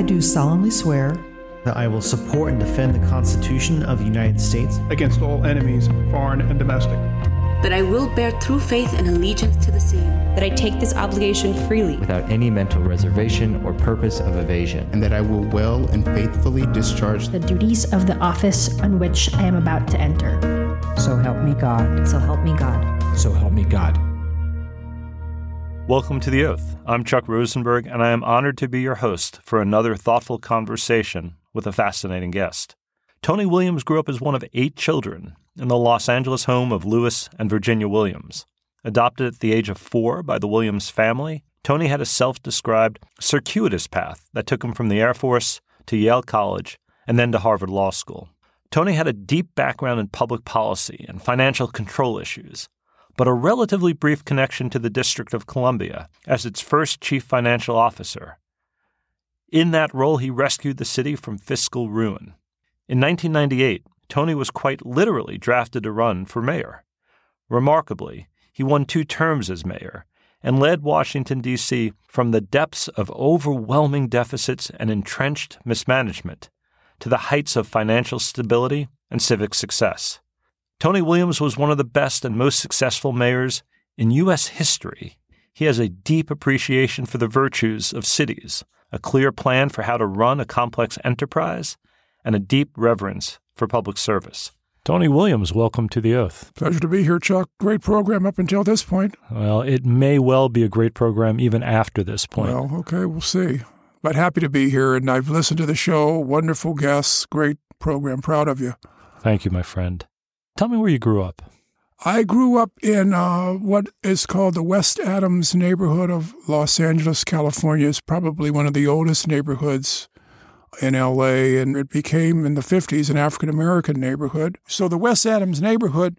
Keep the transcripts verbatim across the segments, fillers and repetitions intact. I do solemnly swear that I will support and defend the Constitution of the United States against all enemies, foreign and domestic. That I will bear true faith and allegiance to the same. That I take this obligation freely, without any mental reservation or purpose of evasion. And that I will well and faithfully discharge the duties of the office on which I am about to enter. So help me God. So help me God. So help me God. Welcome to The Oath. I'm Chuck Rosenberg, and I am honored to be your host for another thoughtful conversation with a fascinating guest. Tony Williams grew up as one of eight children in the Los Angeles home of Lewis and Virginia Williams. Adopted at the age of four by the Williams family, Tony had a self-described circuitous path that took him from the Air Force to Yale College and then to Harvard Law School. Tony had a deep background in public policy and financial control issues, but a relatively brief connection to the District of Columbia as its first chief financial officer. In that role, he rescued the city from fiscal ruin. In nineteen ninety-eight, Tony was quite literally drafted to run for mayor. Remarkably, he won two terms as mayor and led Washington, D C from the depths of overwhelming deficits and entrenched mismanagement to the heights of financial stability and civic success. Tony Williams was one of the best and most successful mayors in U S history. He has a deep appreciation for the virtues of cities, a clear plan for how to run a complex enterprise, and a deep reverence for public service. Tony Williams, welcome to The Oath. Pleasure to be here, Chuck. Great program up until this point. Well, it may well be a great program even after this point. Well, okay, we'll see. But happy to be here, and I've listened to the show. Wonderful guests. Great program. Proud of you. Thank you, my friend. Tell me where you grew up. I grew up in uh, what is called the West Adams neighborhood of Los Angeles, California. It's probably one of the oldest neighborhoods in L A, and it became in the fifties an African-American neighborhood. So the West Adams neighborhood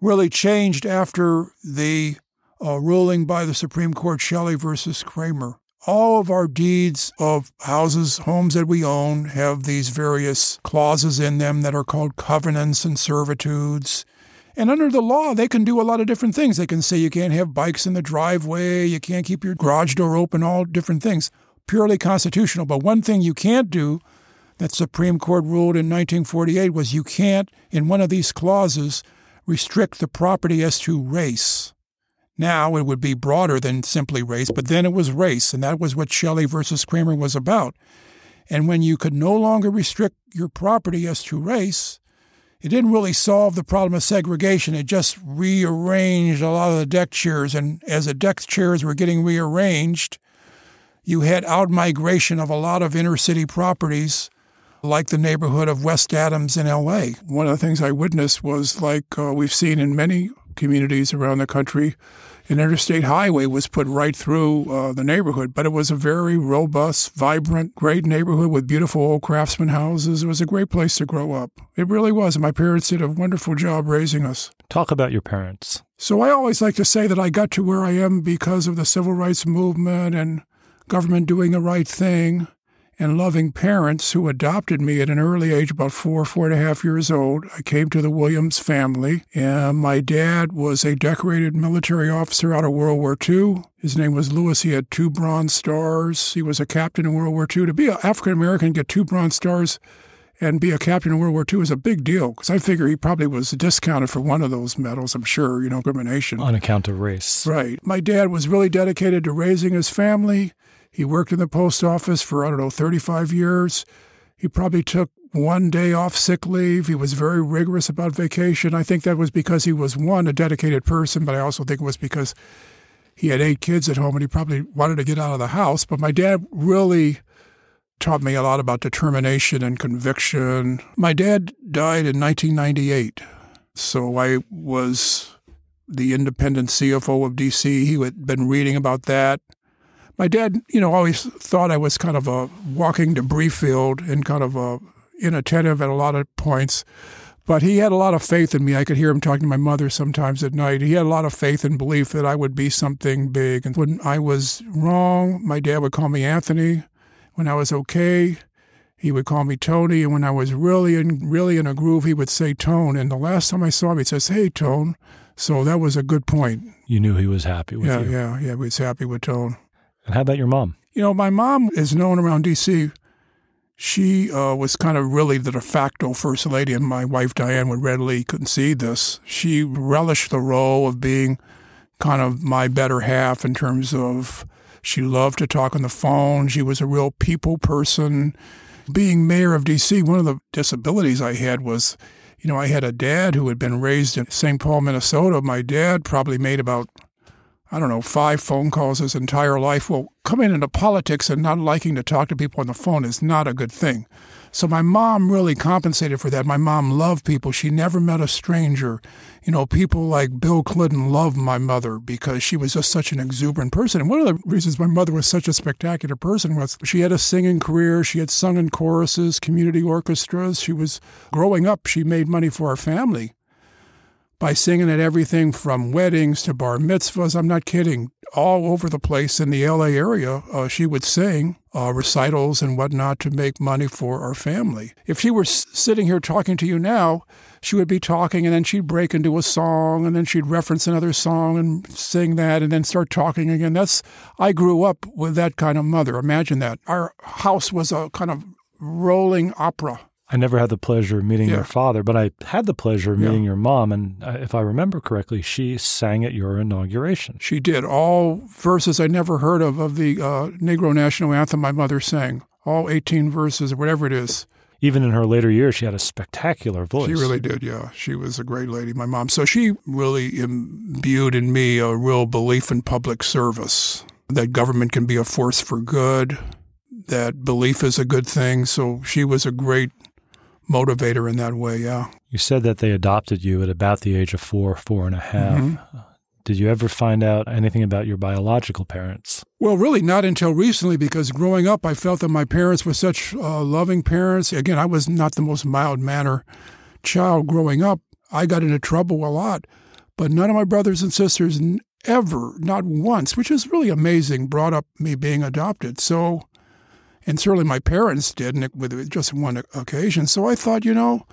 really changed after the uh, ruling by the Supreme Court, Shelley versus Kramer. All of our deeds of houses, homes that we own, have these various clauses in them that are called covenants and servitudes. And under the law, they can do a lot of different things. They can say you can't have bikes in the driveway, you can't keep your garage door open, all different things. Purely constitutional. But one thing you can't do that Supreme Court ruled in nineteen forty-eight was you can't, in one of these clauses, restrict the property as to race. Now it would be broader than simply race, but then it was race, and that was what Shelley versus Kramer was about. And when you could no longer restrict your property as to race, it didn't really solve the problem of segregation. It just rearranged a lot of the deck chairs, and as the deck chairs were getting rearranged, you had out-migration of a lot of inner-city properties, like the neighborhood of West Adams in L A. One of the things I witnessed was, like uh, we've seen in many communities around the country, an interstate highway was put right through uh, the neighborhood. But it was a very robust, vibrant, great neighborhood with beautiful old craftsman houses. It was a great place to grow up. It really was. My parents did a wonderful job raising us. Talk about your parents. So I always like to say that I got to where I am because of the civil rights movement and government doing the right thing, and loving parents who adopted me at an early age, about four, four and a half years old. I came to the Williams family, and my dad was a decorated military officer out of World War Two. His name was Lewis. He had two Bronze Stars. He was a captain in World War Two. To be an African-American, get two Bronze Stars, and be a captain in World War Two is a big deal, because I figure he probably was discounted for one of those medals, I'm sure, you know, discrimination. On account of race. Right. My dad was really dedicated to raising his family. He worked in the post office for, I don't know, thirty-five years. He probably took one day off sick leave. He was very rigorous about vacation. I think that was because he was, one, a dedicated person, but I also think it was because he had eight kids at home and he probably wanted to get out of the house. But my dad really taught me a lot about determination and conviction. My dad died in nineteen ninety-eight, so I was the independent C F O of D C. He had been reading about that. My dad, you know, always thought I was kind of a walking debris field and kind of a inattentive at a lot of points, but he had a lot of faith in me. I could hear him talking to my mother sometimes at night. He had a lot of faith and belief that I would be something big. And when I was wrong, my dad would call me Anthony. When I was okay, he would call me Tony. And when I was really in, really in a groove, he would say Tone. And the last time I saw him, he says, "Hey, Tone." So that was a good point. You knew he was happy with yeah, you. Yeah, yeah, yeah. He was happy with Tone. And how about your mom? You know, my mom is known around D C She uh, was kind of really the de facto first lady, and my wife Diane would readily concede this. She relished the role of being kind of my better half in terms of she loved to talk on the phone. She was a real people person. Being mayor of D C, one of the disabilities I had was, you know, I had a dad who had been raised in Saint Paul, Minnesota. My dad probably made about, I don't know, five phone calls his entire life. Well, coming into politics and not liking to talk to people on the phone is not a good thing. So my mom really compensated for that. My mom loved people. She never met a stranger. You know, people like Bill Clinton loved my mother because she was just such an exuberant person. And one of the reasons my mother was such a spectacular person was she had a singing career. She had sung in choruses, community orchestras. She was growing up. She made money for our family by singing at everything from weddings to bar mitzvahs. I'm not kidding. All over the place in the L A area, uh, she would sing uh, recitals and whatnot to make money for our family. If she were s- sitting here talking to you now, she would be talking, and then she'd break into a song, and then she'd reference another song and sing that, and then start talking again. That's I grew up with that kind of mother. Imagine that. Our house was a kind of rolling opera. I never had the pleasure of meeting yeah. your father, but I had the pleasure of meeting yeah. your mom. And if I remember correctly, she sang at your inauguration. She did. All verses I never heard of of the uh, Negro National Anthem my mother sang, all eighteen verses or whatever it is. Even in her later years, she had a spectacular voice. She really did, yeah. She was a great lady, my mom. So she really imbued in me a real belief in public service, that government can be a force for good, that belief is a good thing. So she was a great motivator in that way, yeah. You said that they adopted you at about the age of four, four and a half. Mm-hmm. Did you ever find out anything about your biological parents? Well, really not until recently, because growing up, I felt that my parents were such uh, loving parents. Again, I was not the most mild-mannered child growing up. I got into trouble a lot, but none of my brothers and sisters ever, not once, which is really amazing, brought up me being adopted. So, and certainly my parents did, and it, with just one occasion. So I thought, you know,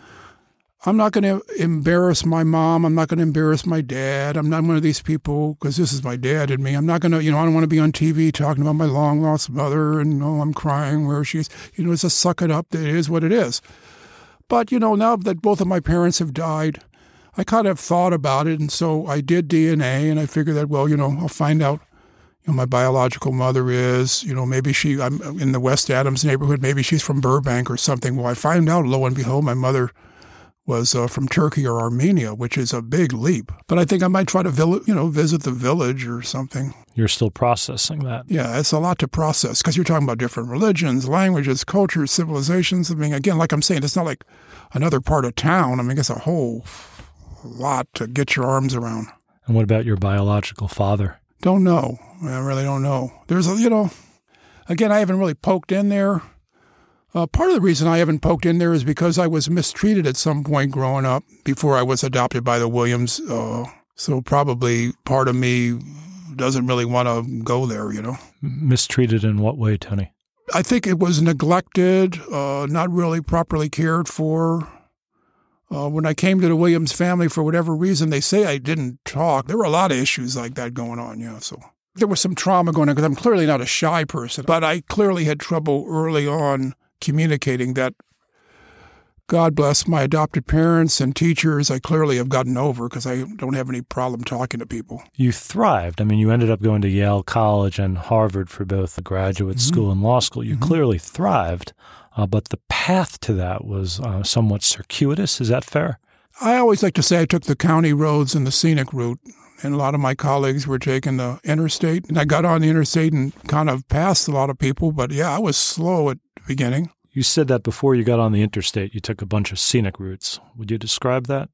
I'm not going to embarrass my mom. I'm not going to embarrass my dad. I'm not one of these people, because this is my dad and me. I'm not going to, you know, I don't want to be on T V talking about my long-lost mother and, oh, I'm crying where she's, you know, it's a suck it up. It is what it is. But, you know, now that both of my parents have died, I kind of thought about it. And so I did D N A, and I figured that, well, you know, I'll find out my biological mother is, you know, maybe she, I'm in the West Adams neighborhood, maybe she's from Burbank or something. Well, I find out, lo and behold, my mother was uh, from Turkey or Armenia, which is a big leap. But I think I might try to, vill- you know, visit the village or something. You're still processing that. Yeah, it's a lot to process, because you're talking about different religions, languages, cultures, civilizations. I mean, again, like I'm saying, it's not like another part of town. I mean, it's a whole lot to get your arms around. And what about your biological father? Don't know. I really don't know. There's a, you know, again, I haven't really poked in there. Uh, part of the reason I haven't poked in there is because I was mistreated at some point growing up before I was adopted by the Williams. Uh, so probably part of me doesn't really want to go there, you know. Mistreated in what way, Tony? I think it was neglected, uh, not really properly cared for. Uh, when I came to the Williams family, for whatever reason, they say I didn't talk. There were a lot of issues like that going on, yeah. So there was some trauma going on, because I'm clearly not a shy person, but I clearly had trouble early on communicating that. God bless my adopted parents and teachers. I clearly have gotten over, because I don't have any problem talking to people. You thrived. I mean, you ended up going to Yale College and Harvard for both the graduate mm-hmm. school and law school. You mm-hmm. clearly thrived. Uh, but the path to that was uh, somewhat circuitous. Is that fair? I always like to say I took the county roads and the scenic route, and a lot of my colleagues were taking the interstate. And I got on the interstate and kind of passed a lot of people. But, yeah, I was slow at the beginning. You said that before you got on the interstate, you took a bunch of scenic routes. Would you describe that?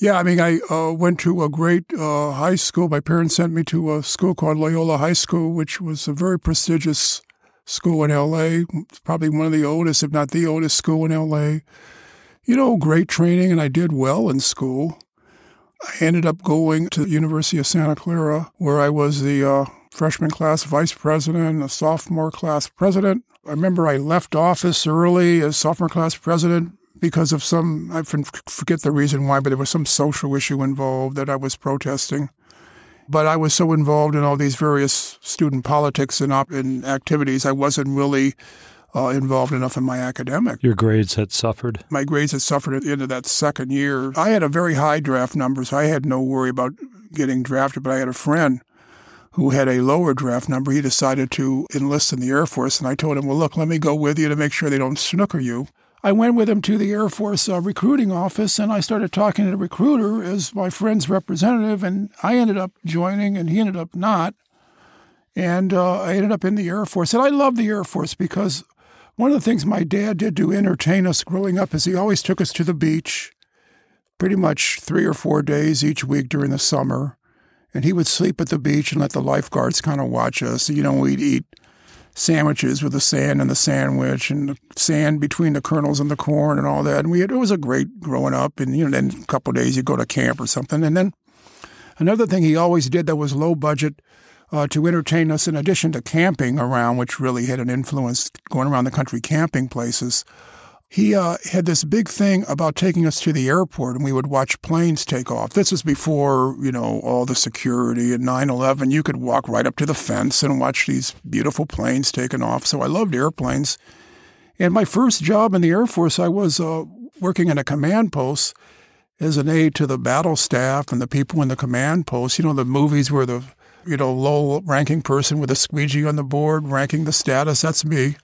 Yeah, I mean, I uh, went to a great uh, high school. My parents sent me to a school called Loyola High School, which was a very prestigious school in L A, probably one of the oldest, if not the oldest school in L A. You know, great training, and I did well in school. I ended up going to the University of Santa Clara, where I was the uh, freshman class vice president, a sophomore class president. I remember I left office early as sophomore class president because of some, I forget the reason why, but there was some social issue involved that I was protesting. But I was so involved in all these various student politics and, op- and activities, I wasn't really uh, involved enough in my academic. Your grades had suffered? My grades had suffered at the end of that second year. I had a very high draft number, so I had no worry about getting drafted, but I had a friend who had a lower draft number. He decided to enlist in the Air Force, and I told him, well, look, let me go with you to make sure they don't snooker you. I went with him to the Air Force uh, recruiting office, and I started talking to the recruiter as my friend's representative, and I ended up joining, and he ended up not. And uh, I ended up in the Air Force. And I love the Air Force because one of the things my dad did to entertain us growing up is he always took us to the beach pretty much three or four days each week during the summer. And he would sleep at the beach and let the lifeguards kind of watch us. You know, we'd eat sandwiches with the sand and the sandwich and the sand between the kernels and the corn and all that. And we had, it was a great growing up. And, you know, then a couple of days you'd go to camp or something. And then another thing he always did that was low budget Uh, to entertain us, in addition to camping around, which really had an influence, going around the country camping places, he uh, had this big thing about taking us to the airport, and we would watch planes take off. This was before, you know, all the security and nine eleven. You could walk right up to the fence and watch these beautiful planes taking off. So I loved airplanes. And my first job in the Air Force, I was uh, working in a command post as an aide to the battle staff and the people in the command post. You know, the movies where the you know, low-ranking person with a squeegee on the board, ranking the status. That's me,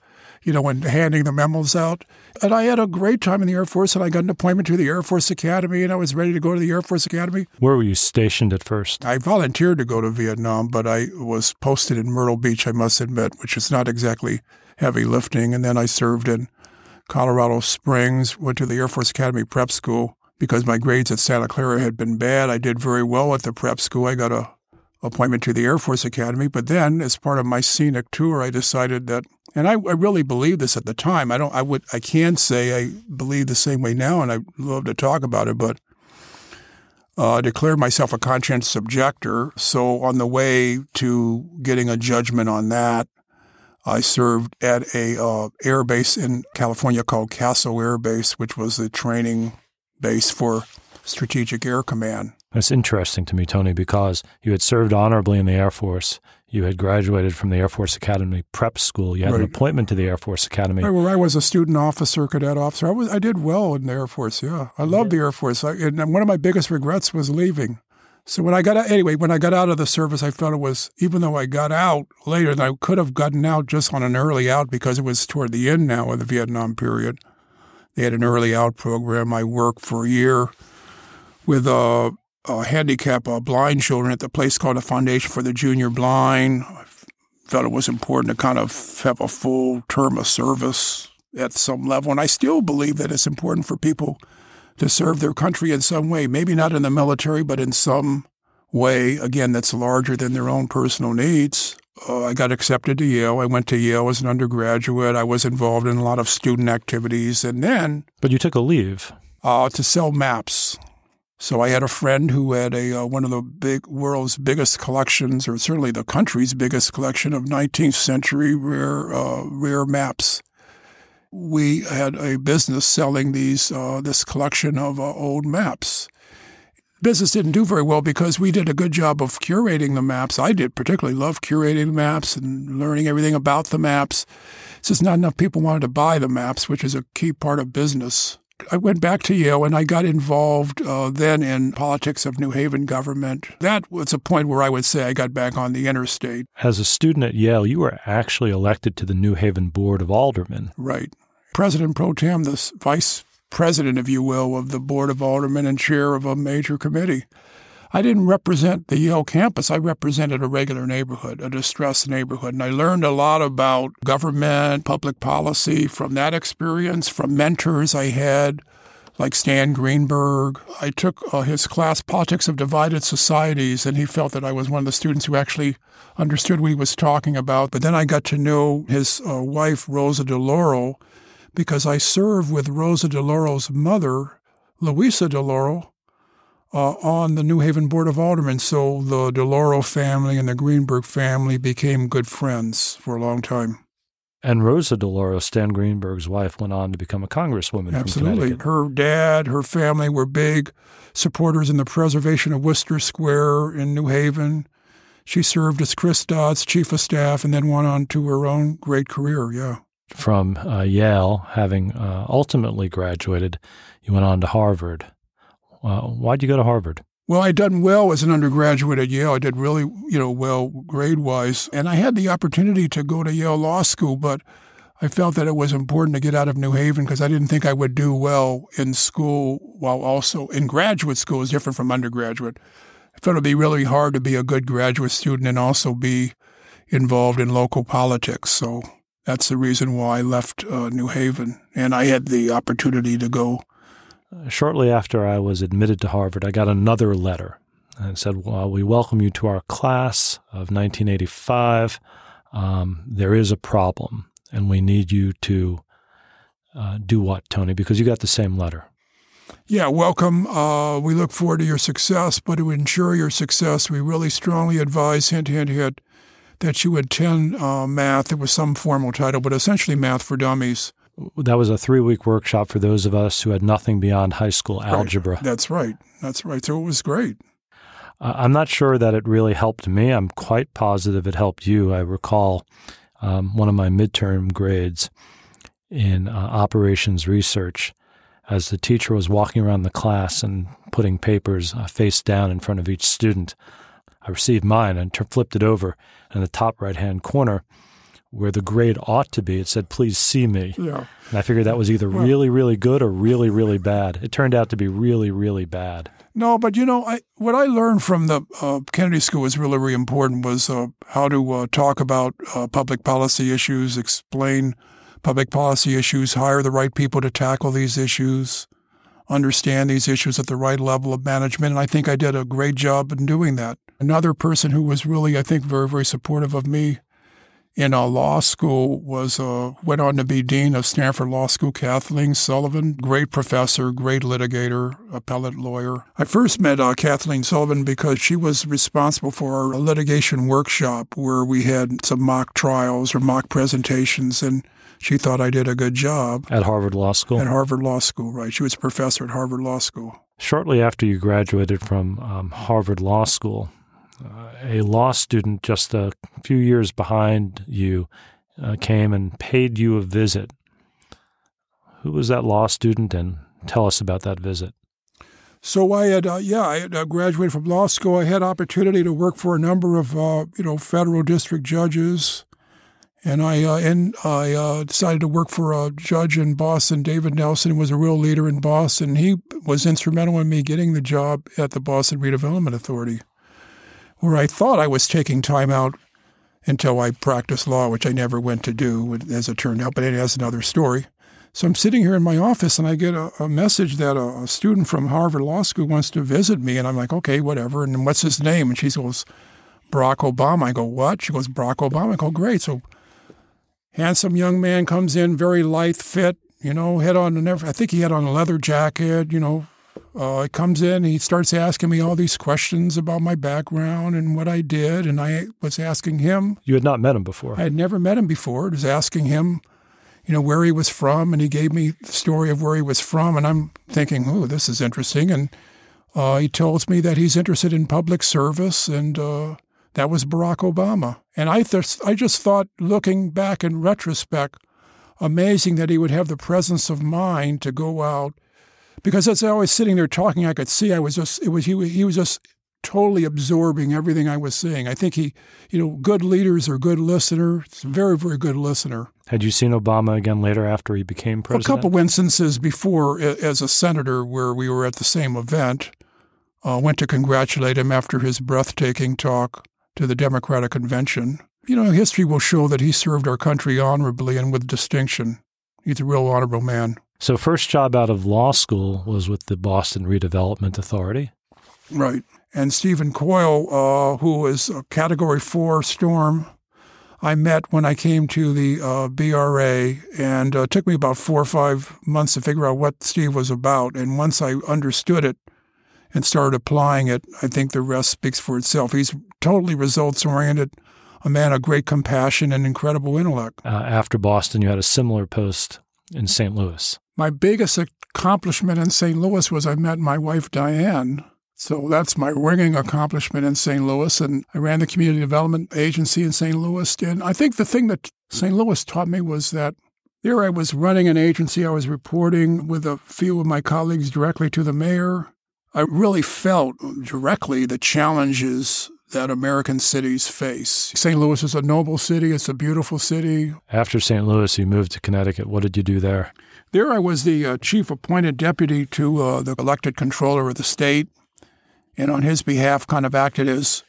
you know, and handing the memos out. And I had a great time in the Air Force, and I got an appointment to the Air Force Academy, and I was ready to go to the Air Force Academy. Where were you stationed at first? I volunteered to go to Vietnam, but I was posted in Myrtle Beach, I must admit, which is not exactly heavy lifting. And then I served in Colorado Springs, went to the Air Force Academy prep school. Because my grades at Santa Clara had been bad, I did very well at the prep school. I got a appointment to the Air Force Academy. But then, as part of my scenic tour, I decided that, and I, I really believed this at the time. I don't, I would, I can say I believe the same way now, and I love to talk about it, but uh, I declared myself a conscientious objector. So on the way to getting a judgment on that, I served at a uh, air base in California called Castle Air Base, which was the training base for Strategic Air Command. That's interesting to me, Tony, because you had served honorably in the Air Force. You had graduated from the Air Force Academy prep school. You had right. an appointment to the Air Force Academy. Right, well, I was a student officer, cadet officer. I was, I did well in the Air Force, yeah. I loved yeah. the Air Force. I, and one of my biggest regrets was leaving. So when I got out, anyway, when I got out of the service, I felt it was, even though I got out later, and I could have gotten out just on an early out because it was toward the end now of the Vietnam period. They had an early out program. I worked for a year with a... Uh, handicap uh, blind children at the place called the Foundation for the Junior Blind. I f- felt it was important to kind of have a full term of service at some level. And I still believe that it's important for people to serve their country in some way, maybe not in the military, but in some way, again, that's larger than their own personal needs. Uh, I got accepted to Yale. I went to Yale as an undergraduate. I was involved in a lot of student activities. And then... But you took a leave. Uh, to sell maps. So I had a friend who had a uh, one of the big world's biggest collections, or certainly the country's biggest collection of nineteenth century rare uh, rare maps. We had a business selling these uh, this collection of uh, old maps. Business didn't do very well because we did a good job of curating the maps. I did particularly love curating maps and learning everything about the maps. It's just not enough people wanted to buy the maps, which is a key part of business. I went back to Yale, and I got involved uh, then in politics of New Haven government. That was a point where I would say I got back on the interstate. As a student at Yale, you were actually elected to the New Haven Board of Aldermen. Right. President pro tem, the vice president, if you will, of the Board of Aldermen and chair of a major committee. I didn't represent the Yale campus. I represented a regular neighborhood, a distressed neighborhood. And I learned a lot about government, public policy from that experience, from mentors I had, like Stan Greenberg. I took uh, his class, Politics of Divided Societies, and he felt that I was one of the students who actually understood what he was talking about. But then I got to know his uh, wife, Rosa DeLauro, because I served with Rosa DeLauro's mother, Louisa DeLauro, Uh, on the New Haven Board of Aldermen. So the DeLauro family and the Greenberg family became good friends for a long time. And Rosa DeLauro, Stan Greenberg's wife, went on to become a congresswoman. Absolutely. From Connecticut. Her dad, her family were big supporters in the preservation of Worcester Square in New Haven. She served as Chris Dodd's chief of staff and then went on to her own great career, yeah. from uh, Yale, having uh, ultimately graduated, you went on to Harvard. Uh, why'd you go to Harvard? Well, I'd done well as an undergraduate at Yale. I did really, you know, well grade-wise. And I had the opportunity to go to Yale Law School, but I felt that it was important to get out of New Haven because I didn't think I would do well in school while also in graduate school is different from undergraduate. I felt it would be really hard to be a good graduate student and also be involved in local politics. So that's the reason why I left uh, New Haven. And I had the opportunity to go. Shortly after I was admitted to Harvard, I got another letter and it said, well, we welcome you to our class of nineteen eighty-five. Um, there is a problem, and we need you to uh, do what, Tony? Because you got the same letter. Yeah, welcome. Uh, we look forward to your success, but to ensure your success, we really strongly advise, hint, hint, hint, that you attend uh, math. It was some formal title, but essentially Math for Dummies. That was a three-week workshop for those of us who had nothing beyond high school algebra. Right. That's right. That's right. So it was great. Uh, I'm not sure that it really helped me. I'm quite positive it helped you. I recall um, one of my midterm grades in uh, operations research as the teacher was walking around the class and putting papers uh, face down in front of each student. I received mine and t- flipped it over in the top right-hand corner where the grade ought to be, it said, please see me. Yeah. And I figured that was either well, really, really good or really, really bad. It turned out to be really, really bad. No, but, you know, I, what I learned from the uh, Kennedy School was really, really important was uh, how to uh, talk about uh, public policy issues, explain public policy issues, hire the right people to tackle these issues, understand these issues at the right level of management. And I think I did a great job in doing that. Another person who was really, I think, very, very supportive of me in a law school, was uh, went on to be dean of Stanford Law School, Kathleen Sullivan, great professor, great litigator, appellate lawyer. I first met uh, Kathleen Sullivan because she was responsible for our litigation workshop where we had some mock trials or mock presentations, and she thought I did a good job. At Harvard Law School? At Harvard Law School, right. She was a professor at Harvard Law School. Shortly after you graduated from um, Harvard Law School, Uh, a law student just a few years behind you uh, came and paid you a visit. Who was that law student, and tell us about that visit? So I had, uh, yeah, I had uh, graduated from law school. I had opportunity to work for a number of, uh, you know, federal district judges, and I uh, and I uh, decided to work for a judge in Boston. David Nelson was a real leader in Boston. He was instrumental in me getting the job at the Boston Redevelopment Authority, where I thought I was taking time out until I practiced law, which I never went to do, as it turned out, but that's another story. So I'm sitting here in my office, and I get a, a message that a, a student from Harvard Law School wants to visit me, and I'm like, okay, whatever, and what's his name? And she goes, Barack Obama. I go, what? She goes, Barack Obama. I go, great. So handsome young man comes in, very lithe fit, you know, head on, and I think he had on a leather jacket, you know, Uh, he comes in, he starts asking me all these questions about my background and what I did, and I was asking him. You had not met him before. I had never met him before. I was asking him, you know, where he was from, and he gave me the story of where he was from, and I'm thinking, oh, this is interesting. And uh, he tells me that he's interested in public service, and uh, that was Barack Obama. And I, th- I just thought, looking back in retrospect, amazing that he would have the presence of mind to go out. Because as I was sitting there talking, I could see I was just it was he he was just totally absorbing everything I was saying. I think he, you know, good leaders are good listeners. He's a very, very good listener. Had you seen Obama again later after he became president? A couple of instances before, as a senator, where we were at the same event, uh, went to congratulate him after his breathtaking talk to the Democratic convention. You know, history will show that he served our country honorably and with distinction. He's a real honorable man. So first job out of law school was with the Boston Redevelopment Authority. Right. And Stephen Coyle, uh, who is a Category four storm, I met when I came to the uh, B R A, and uh, it took me about four or five months to figure out what Steve was about. And once I understood it and started applying it, I think the rest speaks for itself. He's totally results-oriented, a man of great compassion and incredible intellect. Uh, after Boston, you had a similar post in Saint Louis. My biggest accomplishment in Saint Louis was I met my wife, Diane. So that's my ringing accomplishment in Saint Louis. And I ran the community development agency in Saint Louis. And I think the thing that Saint Louis taught me was that There I was running an agency. I was reporting with a few of my colleagues directly to the mayor. I really felt directly the challenges that American cities face. Saint Louis is a noble city. It's a beautiful city. After Saint Louis, you moved to Connecticut. What did you do there? There I was the uh, chief appointed deputy to uh, the elected controller of the state, and on his behalf kind of acted as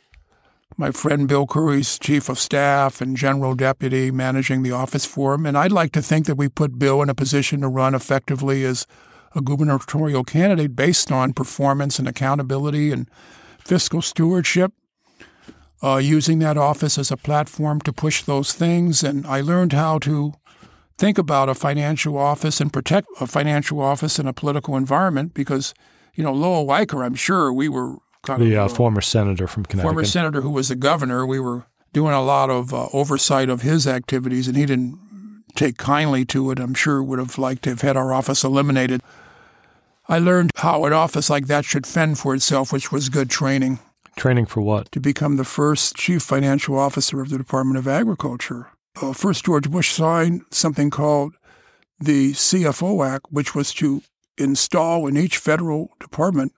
my friend Bill Curry's chief of staff and general deputy managing the office for him. And I'd like to think that we put Bill in a position to run effectively as a gubernatorial candidate based on performance and accountability and fiscal stewardship, uh, using that office as a platform to push those things. And I learned how to think about a financial office and protect a financial office in a political environment because, you know, Lowell Weicker, I'm sure we were kind the, of— The uh, former senator from Connecticut. Former senator who was the governor. We were doing a lot of uh, oversight of his activities, and he didn't take kindly to it. I'm sure would have liked to have had our office eliminated. I learned how an office like that should fend for itself, which was good training. Training for what? To become the first chief financial officer of the Department of Agriculture. Uh, first, George Bush signed something called the C F O Act, which was to install in each federal department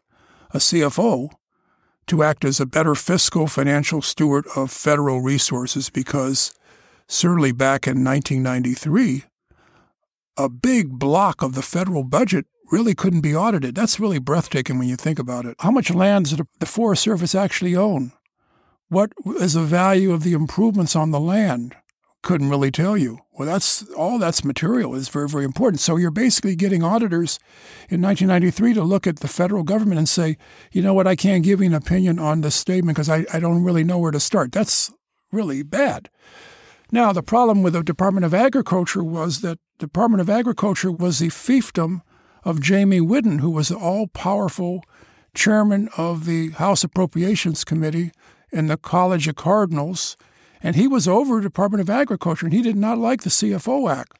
a C F O to act as a better fiscal financial steward of federal resources, because certainly back in nineteen ninety-three, a big block of the federal budget really couldn't be audited. That's really breathtaking when you think about it. How much land does the Forest Service actually own? What is the value of the improvements on the land? Couldn't really tell you. Well, that's all that's material is very, very important. So you're basically getting auditors in nineteen ninety-three to look at the federal government and say, you know what, I can't give you an opinion on this statement because I, I don't really know where to start. That's really bad. Now, the problem with the Department of Agriculture was that the Department of Agriculture was the fiefdom of Jamie Whitten, who was the all-powerful chairman of the House Appropriations Committee in the College of Cardinals. And he was over the Department of Agriculture, and he did not like the C F O Act.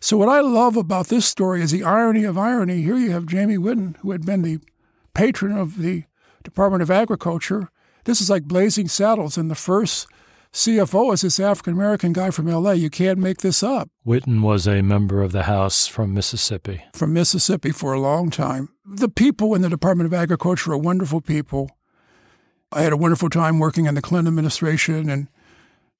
So what I love about this story is the irony of irony. Here you have Jamie Whitten, who had been the patron of the Department of Agriculture. This is like blazing saddles, and the first C F O is this African-American guy from L A. You can't make this up. Whitten was a member of the House from Mississippi. From Mississippi for a long time. The people in the Department of Agriculture are wonderful people. I had a wonderful time working in the Clinton administration and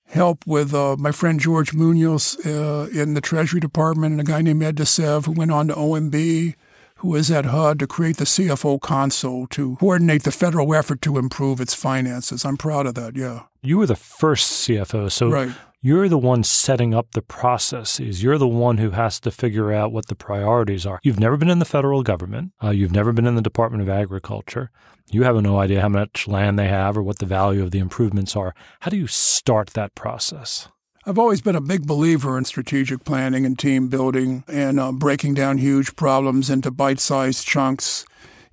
help with uh, my friend George Munoz uh, in the Treasury Department and a guy named Ed DeSev who went on to O M B, who is at H U D, to create the C F O Council to coordinate the federal effort to improve its finances. I'm proud of that, yeah. You were the first C F O, so right. You're the one setting up the processes. You're the one who has to figure out what the priorities are. You've never been in the federal government. Uh, you've never been in the Department of Agriculture. You have no idea how much land they have or what the value of the improvements are. How do you start that process? I've always been a big believer in strategic planning and team building and uh, breaking down huge problems into bite-sized chunks.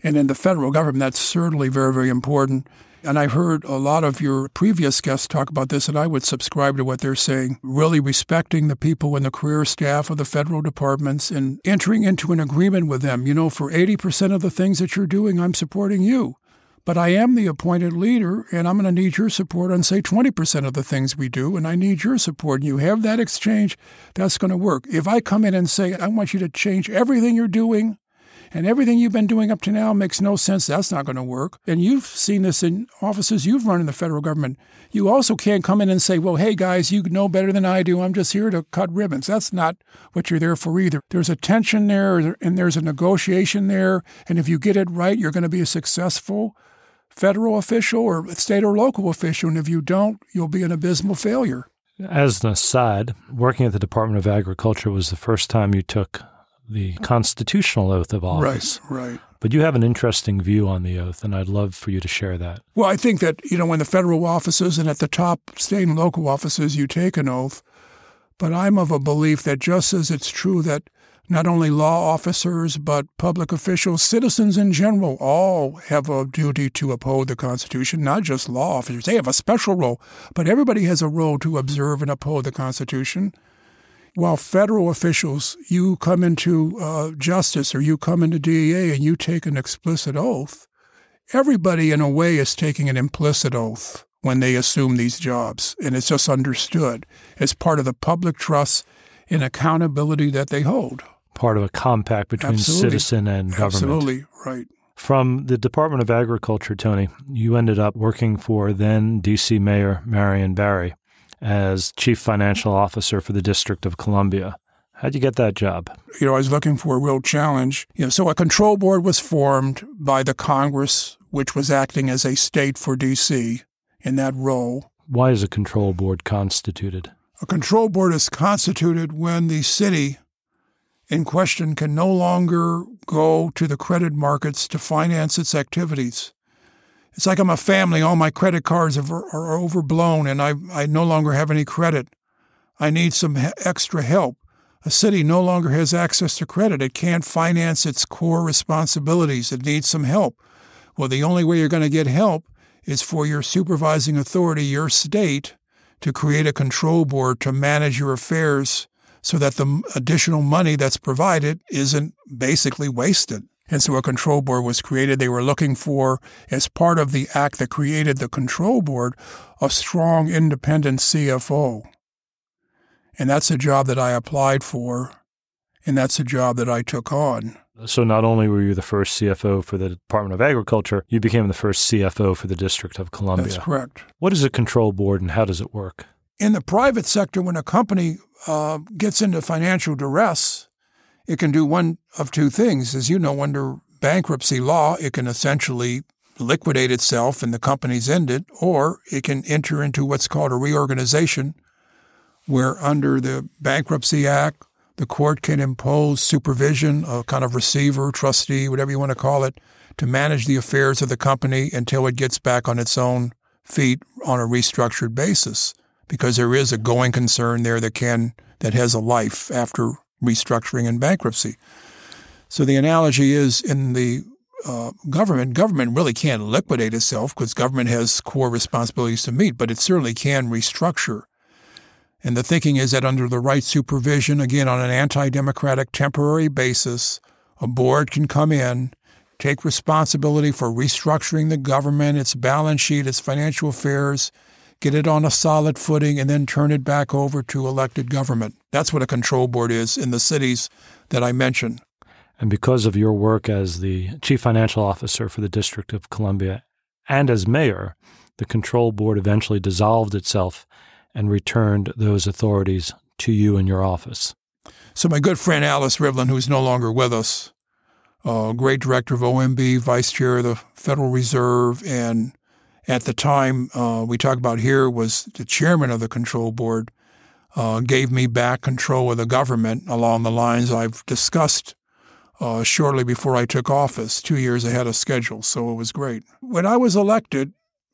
And in the federal government, that's certainly very, very important. And I've heard a lot of your previous guests talk about this, and I would subscribe to what they're saying. Really respecting the people and the career staff of the federal departments and entering into an agreement with them. You know, for eighty percent of the things that you're doing, I'm supporting you. But I am the appointed leader, and I'm going to need your support on, say, twenty percent of the things we do, and I need your support. And you have that exchange, that's going to work. If I come in and say, I want you to change everything you're doing, and everything you've been doing up to now makes no sense, that's not going to work. And you've seen this in offices you've run in the federal government. You also can't come in and say, well, hey, guys, you know better than I do. I'm just here to cut ribbons. That's not what you're there for either. There's a tension there, and there's a negotiation there. And if you get it right, you're going to be a successful federal official or state or local official, and if you don't, you'll be an abysmal failure. As an aside, working at the Department of Agriculture was the first time you took the constitutional oath of office. Right, right. But you have an interesting view on the oath, and I'd love for you to share that. Well, I think that, you know, in the federal offices and at the top state and local offices, you take an oath, but I'm of a belief that just as it's true that not only law officers, but public officials, citizens in general, all have a duty to uphold the Constitution, not just law officers. They have a special role, but everybody has a role to observe and uphold the Constitution. While federal officials, you come into uh, justice or you come into D E A and you take an explicit oath, everybody in a way is taking an implicit oath when they assume these jobs, and it's just understood as part of the public trust in accountability that they hold. Part of a compact between Absolutely. Citizen and government. Absolutely, right. From the Department of Agriculture, Tony, you ended up working for then D C Mayor Marion Barry as Chief Financial Officer for the District of Columbia. How'd you get that job? You know, I was looking for a real challenge. You know, so a control board was formed by the Congress, which was acting as a state for D C in that role. Why is a control board constituted? A control board is constituted when the city in question can no longer go to the credit markets to finance its activities. It's like I'm a family. All my credit cards are, are overblown, and I, I no longer have any credit. I need some he- extra help. A city no longer has access to credit. It can't finance its core responsibilities. It needs some help. Well, the only way you're going to get help is for your supervising authority, your state, to create a control board to manage your affairs so that the additional money that's provided isn't basically wasted. And so a control board was created. They were looking for, as part of the act that created the control board, a strong independent C F O. And that's a job that I applied for, and that's a job that I took on. So not only were you the first C F O for the Department of Agriculture, you became the first C F O for the District of Columbia. That's correct. What is a control board, and how does it work? In the private sector, when a company uh, gets into financial duress, it can do one of two things. As you know, under bankruptcy law, it can essentially liquidate itself and the company's ended, or it can enter into what's called a reorganization, where under the Bankruptcy Act, the court can impose supervision, a kind of receiver, trustee, whatever you want to call it, to manage the affairs of the company until it gets back on its own feet on a restructured basis, because there is a going concern there that can that has a life after restructuring and bankruptcy. So the analogy is in the uh, government, government really can't liquidate itself because government has core responsibilities to meet, but it certainly can restructure. And the thinking is that under the right supervision, again, on an anti-democratic temporary basis, a board can come in, take responsibility for restructuring the government, its balance sheet, its financial affairs, get it on a solid footing, and then turn it back over to elected government. That's what a control board is in the cities that I mentioned. And because of your work as the Chief Financial Officer for the District of Columbia and as mayor, the control board eventually dissolved itself and returned those authorities to you in your office. So my good friend Alice Rivlin, who's no longer with us, uh, great director of O M B, vice chair of the Federal Reserve, and at the time uh, we talk about here was the chairman of the control board, uh, gave me back control of the government along the lines I've discussed uh, shortly before I took office, two years ahead of schedule, so it was great. When I was elected,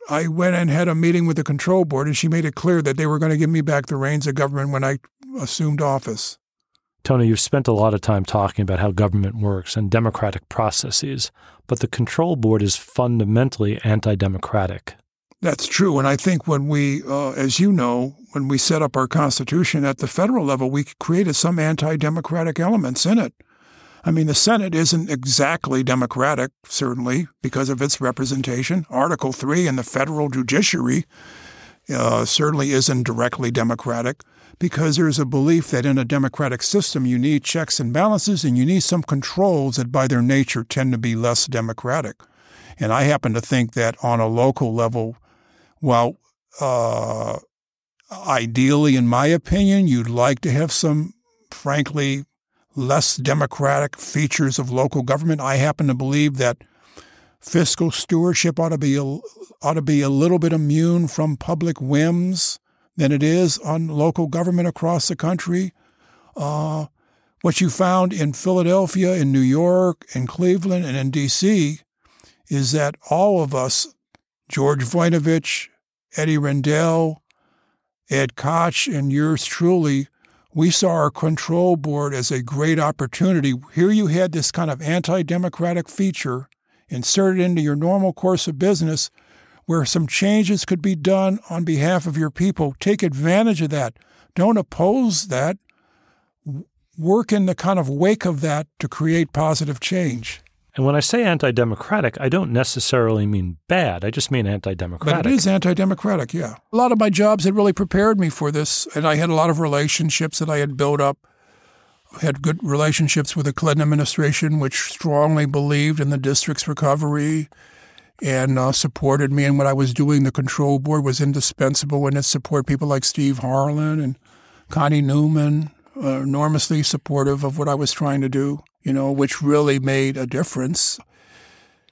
I went and had a meeting with the control board, and she made it clear that they were going to give me back the reins of government when I assumed office. Tony, you've spent a lot of time talking about how government works and democratic processes, but the control board is fundamentally anti-democratic. That's true, and I think when we, uh, as you know, when we set up our Constitution at the federal level, we created some anti-democratic elements in it. I mean, the Senate isn't exactly democratic, certainly, because of its representation. Article three in the federal judiciary uh, certainly isn't directly democratic, because there's a belief that in a democratic system you need checks and balances and you need some controls that by their nature tend to be less democratic. And I happen to think that on a local level, while uh, ideally, in my opinion, you'd like to have some, frankly, less democratic features of local government. I happen to believe that fiscal stewardship ought to be a, ought to be a little bit immune from public whims than it is on local government across the country. Uh, what you found in Philadelphia, in New York, in Cleveland, and in D C is that all of us, George Voinovich, Eddie Rendell, Ed Koch, and yours truly, we saw our control board as a great opportunity. Here you had this kind of anti-democratic feature inserted into your normal course of business where some changes could be done on behalf of your people. Take advantage of that. Don't oppose that. Work in the kind of wake of that to create positive change. And when I say anti-democratic, I don't necessarily mean bad. I just mean anti-democratic. But it is anti-democratic, yeah. A lot of my jobs had really prepared me for this, and I had a lot of relationships that I had built up. I had good relationships with the Clinton administration, which strongly believed in the district's recovery and uh, supported me in what I was doing. The control board was indispensable in its support. People like Steve Harlan and Connie Newman were enormously supportive of what I was trying to do, you know, which really made a difference.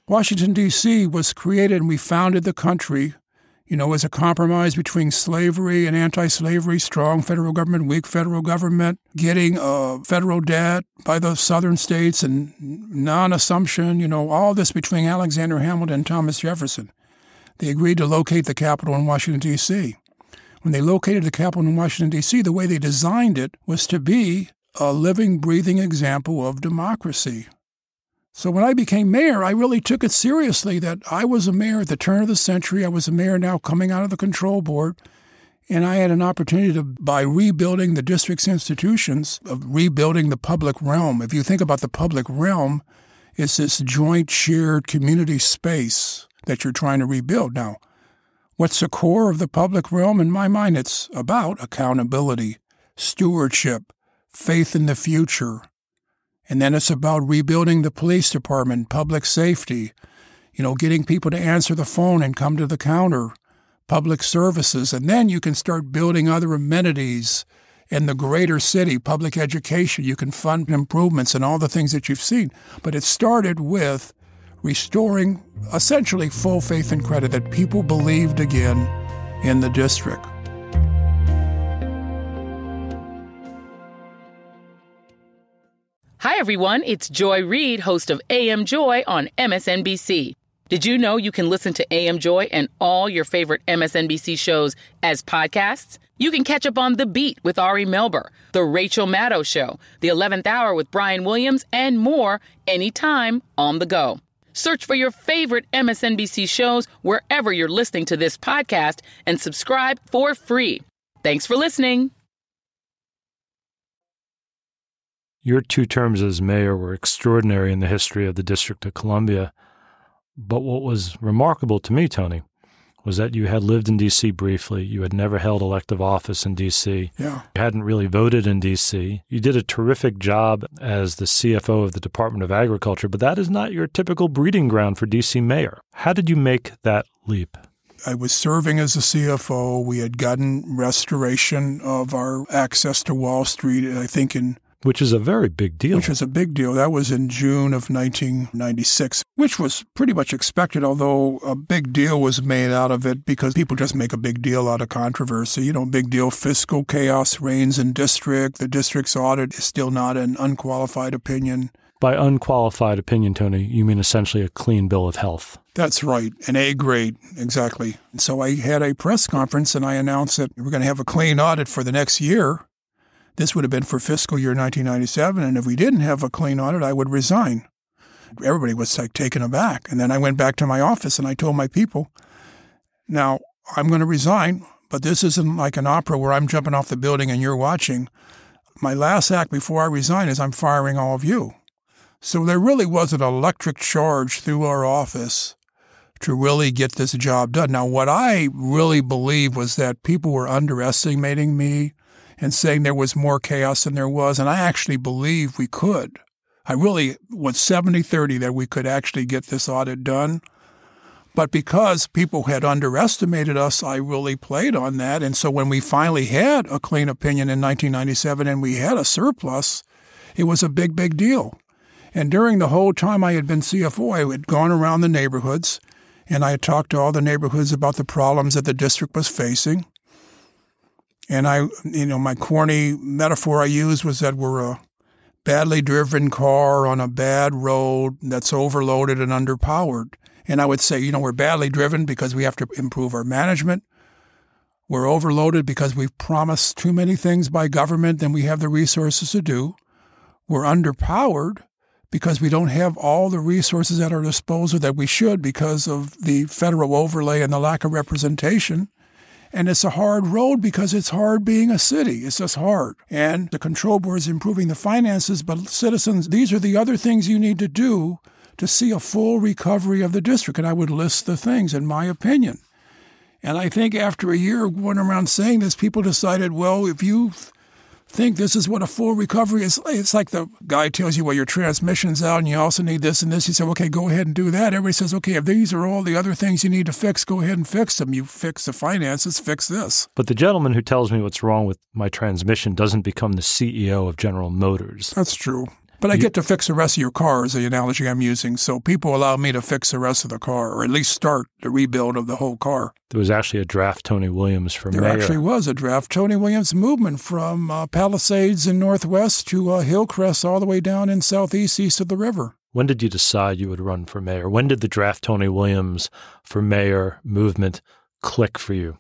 Washington, D C was created, and we founded the country, you know, as a compromise between slavery and anti-slavery, strong federal government, weak federal government, getting uh, federal debt by the southern states and non-assumption, you know, all this between Alexander Hamilton and Thomas Jefferson. They agreed to locate the capital in Washington, D C When they located the capital in Washington, D C, the way they designed it was to be a living, breathing example of democracy. So when I became mayor, I really took it seriously that I was a mayor at the turn of the century. I was a mayor now coming out of the control board, and I had an opportunity to, by rebuilding the district's institutions, of rebuilding the public realm. If you think about the public realm, it's this joint, shared community space that you're trying to rebuild now. What's the core of the public realm? In my mind, it's about accountability, stewardship, faith in the future. And then it's about rebuilding the police department, public safety, you know, getting people to answer the phone and come to the counter, public services. And then you can start building other amenities in the greater city, public education. You can fund improvements and all the things that you've seen. But it started with restoring essentially full faith and credit that people believed again in the district. Hi, everyone. It's Joy Reid, host of A M Joy on M S N B C. Did you know you can listen to A M Joy and all your favorite M S N B C shows as podcasts? You can catch up on The Beat with Ari Melber, The Rachel Maddow Show, The eleventh Hour with Brian Williams, and more anytime on the go. Search for your favorite M S N B C shows wherever you're listening to this podcast and subscribe for free. Thanks for listening. Your two terms as mayor were extraordinary in the history of the District of Columbia. But what was remarkable to me, Tony, was that you had lived in D C briefly. You had never held elective office in D C. Yeah. You hadn't really voted in D C. You did a terrific job as the C F O of the Department of Agriculture, but that is not your typical breeding ground for D C mayor. How did you make that leap? I was serving as a C F O. We had gotten restoration of our access to Wall Street, I think, in Which is a very big deal. Which is a big deal. That was in June of nineteen ninety-six, which was pretty much expected, although a big deal was made out of it because people just make a big deal out of controversy. You know, big deal, fiscal chaos reigns in district. The district's audit is still not an unqualified opinion. By unqualified opinion, Tony, you mean essentially a clean bill of health. That's right, an A grade, exactly. And so I had a press conference and I announced that we were going to have a clean audit for the next year. This would have been for fiscal year nineteen ninety-seven, and if we didn't have a clean audit, I would resign. Everybody was like taken aback. And then I went back to my office and I told my people, now, I'm going to resign, but this isn't like an opera where I'm jumping off the building and you're watching. My last act before I resign is I'm firing all of you. So there really was an electric charge through our office to really get this job done. Now, what I really believe was that people were underestimating me and saying there was more chaos than there was, and I actually believe we could. I really was seventy thirty that we could actually get this audit done. But because people had underestimated us, I really played on that. And so when we finally had a clean opinion in nineteen ninety-seven and we had a surplus, it was a big, big deal. And during the whole time I had been C F O, I had gone around the neighborhoods, and I had talked to all the neighborhoods about the problems that the district was facing. And I, you know, my corny metaphor I used was that we're a badly driven car on a bad road that's overloaded and underpowered. And I would say, you know, we're badly driven because we have to improve our management. We're overloaded because we've promised too many things by government than we have the resources to do. We're underpowered because we don't have all the resources at our disposal that we should because of the federal overlay and the lack of representation. And it's a hard road because it's hard being a city. It's just hard. And the control board is improving the finances, but citizens, these are the other things you need to do to see a full recovery of the district. And I would list the things, in my opinion. And I think after a year going around saying this, people decided, well, if you think this is what a full recovery is, it's like the guy tells you, well, your transmission's out and you also need this and this. You say, okay, go ahead and do that. Everybody says, okay, if these are all the other things you need to fix, go ahead and fix them. You fix the finances, fix this. But the gentleman who tells me what's wrong with my transmission doesn't become the C E O of General Motors. That's true. But I you, get to fix the rest of your car is the analogy I'm using. So people allow me to fix the rest of the car, or at least start the rebuild of the whole car. There was actually a draft Tony Williams for there mayor. There actually was a draft Tony Williams movement from uh, Palisades in Northwest to uh, Hillcrest all the way down in Southeast east of the river. When did you decide you would run for mayor? When did the draft Tony Williams for mayor movement click for you?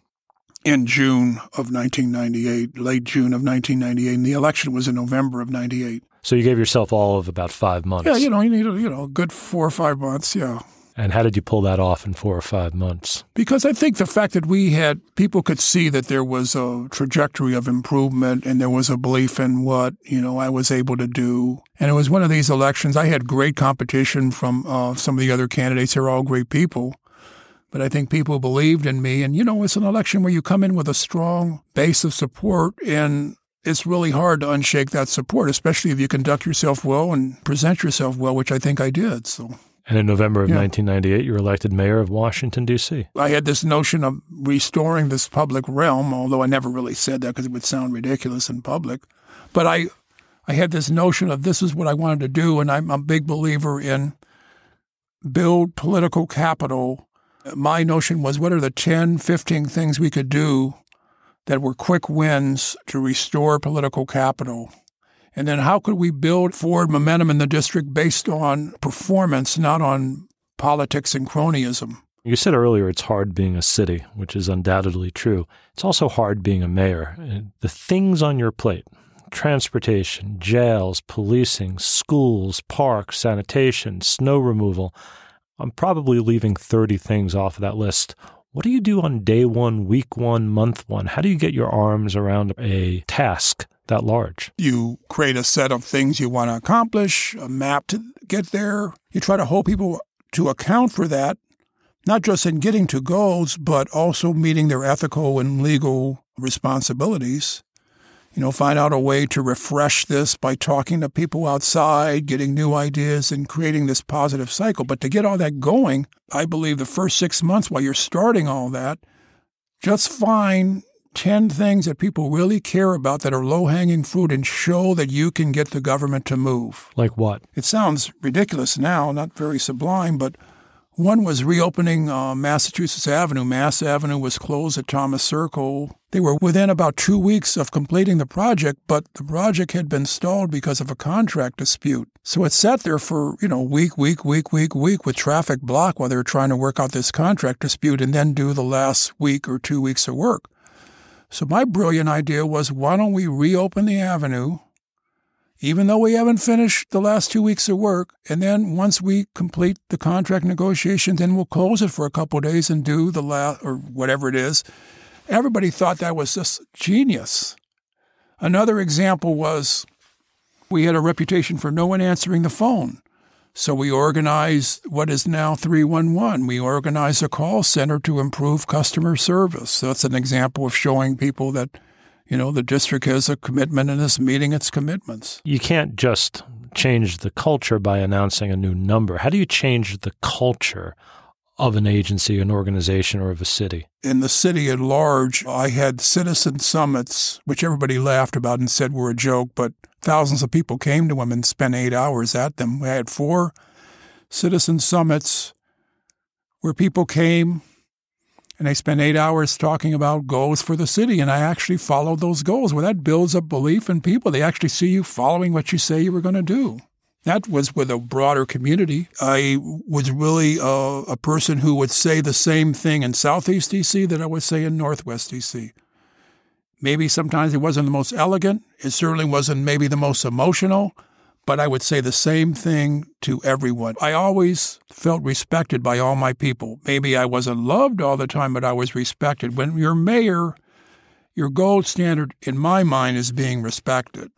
In June of nineteen ninety-eight, late June of nineteen ninety-eight, and the election was in November of ninety-eight. So you gave yourself all of about five months. Yeah, you know, you need a, you know, a good four or five months, yeah. And how did you pull that off in four or five months? Because I think the fact that we had, people could see that there was a trajectory of improvement and there was a belief in what, you know, I was able to do. And it was one of these elections. I had great competition from uh, some of the other candidates. They're all great people. But I think people believed in me. And, you know, it's an election where you come in with a strong base of support, and it's really hard to unshake that support, especially if you conduct yourself well and present yourself well, which I think I did. So. And in November of yeah. nineteen ninety-eight, you were elected mayor of Washington, D C I had this notion of restoring this public realm, although I never really said that because it would sound ridiculous in public. But I I had this notion of this is what I wanted to do, and I'm a big believer in build political capital. My notion was, what are the ten, fifteen things we could do that were quick wins to restore political capital? And then how could we build forward momentum in the district based on performance, not on politics and cronyism? You said earlier it's hard being a city, which is undoubtedly true. It's also hard being a mayor. The things on your plate, transportation, jails, policing, schools, parks, sanitation, snow removal. I'm probably leaving thirty things off of that list. What do you do on day one, week one, month one? How do you get your arms around a task that large? You create a set of things you want to accomplish, a map to get there. You try to hold people to account for that, not just in getting to goals, but also meeting their ethical and legal responsibilities. You know, find out a way to refresh this by talking to people outside, getting new ideas, and creating this positive cycle. But to get all that going, I believe the first six months while you're starting all that, just find ten things that people really care about that are low-hanging fruit and show that you can get the government to move. Like what? It sounds ridiculous now, not very sublime, but one was reopening uh, Massachusetts Avenue. Mass Avenue was closed at Thomas Circle. They were within about two weeks of completing the project, but the project had been stalled because of a contract dispute. So it sat there for, you know, week, week, week, week, week with traffic blocked while they were trying to work out this contract dispute and then do the last week or two weeks of work. So my brilliant idea was, why don't we reopen the avenue, even though we haven't finished the last two weeks of work, and then once we complete the contract negotiation, then we'll close it for a couple of days and do the last, or whatever it is. Everybody thought that was just genius. Another example was, we had a reputation for no one answering the phone. So we organized what is now three one one. We organized a call center to improve customer service. So that's an example of showing people that, you know, the district has a commitment and is meeting its commitments. You can't just change the culture by announcing a new number. How do you change the culture of an agency, an organization, or of a city? In the city at large, I had citizen summits, which everybody laughed about and said were a joke, but thousands of people came to them and spent eight hours at them. We had four citizen summits where people came, and I spent eight hours talking about goals for the city, and I actually followed those goals. Well, that builds up belief in people. They actually see you following what you say you were going to do. That was with a broader community. I was really a, a person who would say the same thing in Southeast D C that I would say in Northwest D C Maybe sometimes it wasn't the most elegant. It certainly wasn't maybe the most emotional, but I would say the same thing to everyone. I always felt respected by all my people. Maybe I wasn't loved all the time, but I was respected. When you're mayor, your gold standard, in my mind, is being respected.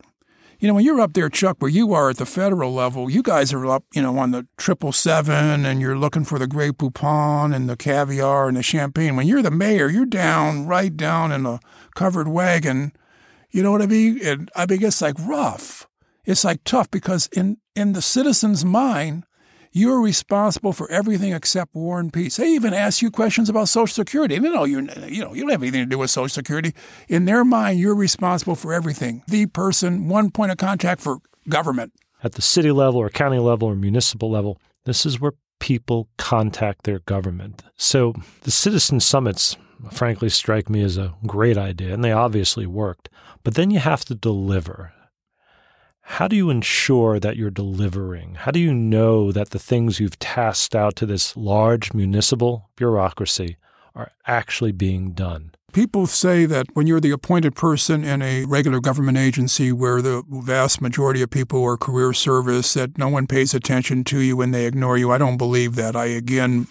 You know, when you're up there, Chuck, where you are at the federal level, you guys are up, you know, on the triple seven, and you're looking for the Grey Poupon and the caviar and the champagne. When you're the mayor, you're down, right down in a covered wagon. You know what I mean? And I mean, it's like rough. It's like tough because in, in the citizen's mind, you're responsible for everything except war and peace. They even ask you questions about Social Security. They know you, you know, you don't have anything to do with Social Security. In their mind, you're responsible for everything. The person, one point of contact for government. At the city level or county level or municipal level, this is where people contact their government. So the citizen summits, frankly, strike me as a great idea, and they obviously worked. But then you have to deliver. How do you ensure that you're delivering? How do you know that the things you've tasked out to this large municipal bureaucracy are actually being done? People say that when you're the appointed person in a regular government agency where the vast majority of people are career service, that no one pays attention to you and they ignore you. I don't believe that. I, again,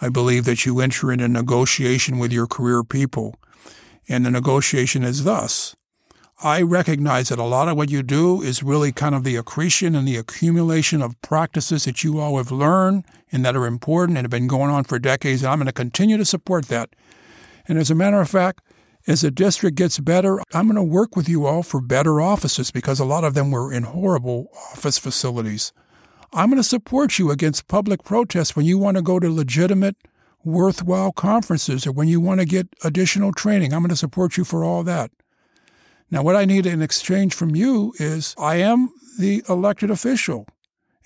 I believe that you enter into a negotiation with your career people, and the negotiation is thus. I recognize that a lot of what you do is really kind of the accretion and the accumulation of practices that you all have learned and that are important and have been going on for decades, and I'm going to continue to support that. And as a matter of fact, as the district gets better, I'm going to work with you all for better offices because a lot of them were in horrible office facilities. I'm going to support you against public protests when you want to go to legitimate, worthwhile conferences or when you want to get additional training. I'm going to support you for all that. Now, what I need in exchange from you is I am the elected official,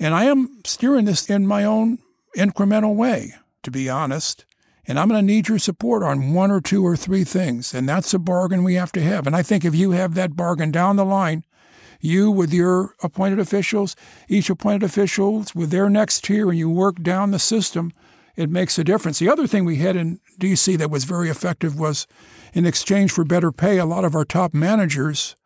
and I am steering this in my own incremental way, to be honest, and I'm going to need your support on one or two or three things, and that's a bargain we have to have. And I think if you have that bargain down the line, you with your appointed officials, each appointed officials with their next tier, and you work down the system, it makes a difference. The other thing we had in D C that was very effective was in exchange for better pay, a lot of our top managers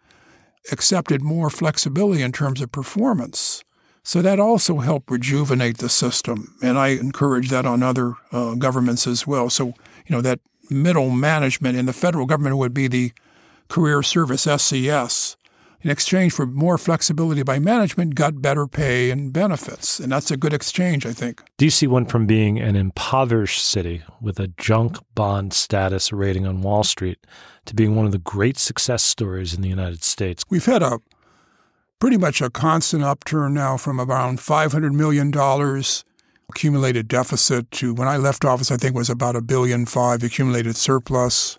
accepted more flexibility in terms of performance. So that also helped rejuvenate the system, and I encourage that on other uh, governments as well. So, you know, that middle management in the federal government would be the career service, S C S. In exchange for more flexibility by management, got better pay and benefits. And that's a good exchange, I think. D C went from being an impoverished city with a junk bond status rating on Wall Street to being one of the great success stories in the United States. We've had a pretty much a constant upturn now from around five hundred million dollars accumulated deficit to, when I left office, I think it was about a billion five accumulated surplus.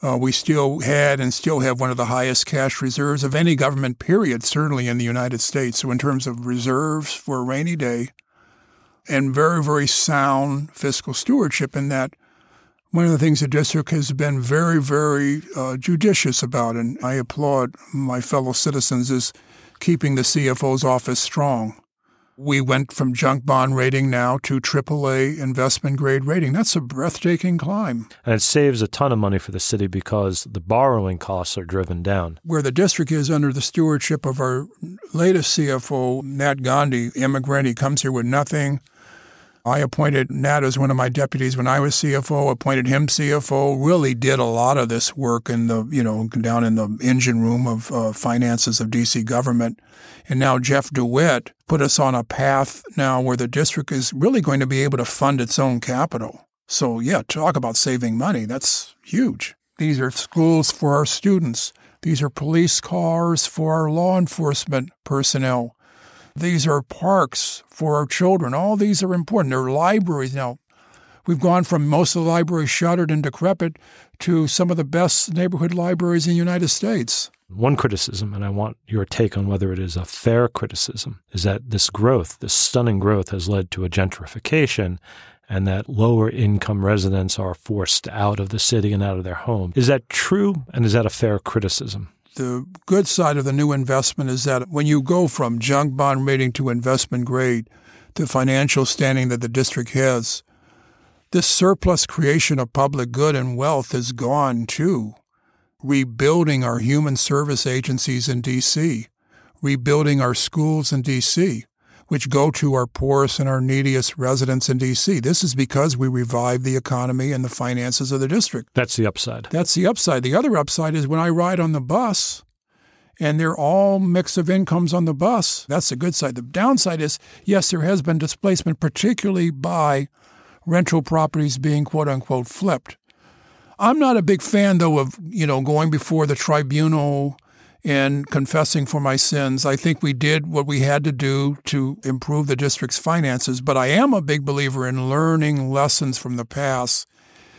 Uh, we still had and still have one of the highest cash reserves of any government period, certainly in the United States. So in terms of reserves for a rainy day and very, very sound fiscal stewardship in that, one of the things the district has been very, very uh, judicious about, and I applaud my fellow citizens, is keeping the C F O's office strong. We went from junk bond rating now to triple A investment grade rating. That's a breathtaking climb. And it saves a ton of money for the city because the borrowing costs are driven down. Where the district is under the stewardship of our latest C F O, Nat Gandhi, immigrant. He comes here with nothing. I appointed Nat as one of my deputies when I was C F O, appointed him C F O, really did a lot of this work in the, you know, down in the engine room of uh, finances of D C government. And now Jeff DeWitt put us on a path now where the district is really going to be able to fund its own capital. So, yeah, talk about saving money. That's huge. These are schools for our students. These are police cars for our law enforcement personnel. These are parks for our children. All these are important. There are libraries now. We've gone from most of the libraries shuttered and decrepit to some of the best neighborhood libraries in the United States. One criticism, and I want your take on whether it is a fair criticism, is that this growth, this stunning growth, has led to a gentrification and that lower income residents are forced out of the city and out of their home. Is that true, and is that a fair criticism? The good side of the new investment is that when you go from junk bond rating to investment grade, the financial standing that the district has, this surplus creation of public good and wealth is gone too. Rebuilding our human service agencies in D C, rebuilding our schools in D C, which go to our poorest and our neediest residents in D C. This is because we revived the economy and the finances of the district. That's the upside. That's the upside. The other upside is when I ride on the bus and they're all mix of incomes on the bus. That's the good side. The downside is, yes, there has been displacement, particularly by rental properties being, quote-unquote, flipped. I'm not a big fan, though, of, you know, going before the tribunal and confessing for my sins. I think we did what we had to do to improve the district's finances, but I am a big believer in learning lessons from the past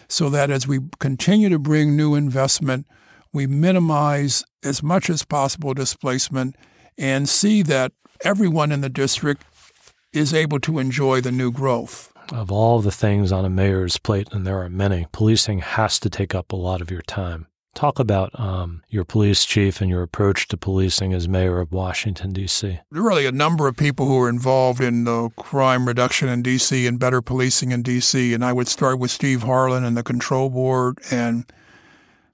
so that as we continue to bring new investment, we minimize as much as possible displacement and see that everyone in the district is able to enjoy the new growth. Of all the things on a mayor's plate, and there are many, policing has to take up a lot of your time. Talk about um, your police chief and your approach to policing as mayor of Washington, D C. There are really a number of people who are involved in the crime reduction in D C and better policing in D C, and I would start with Steve Harlan and the control board and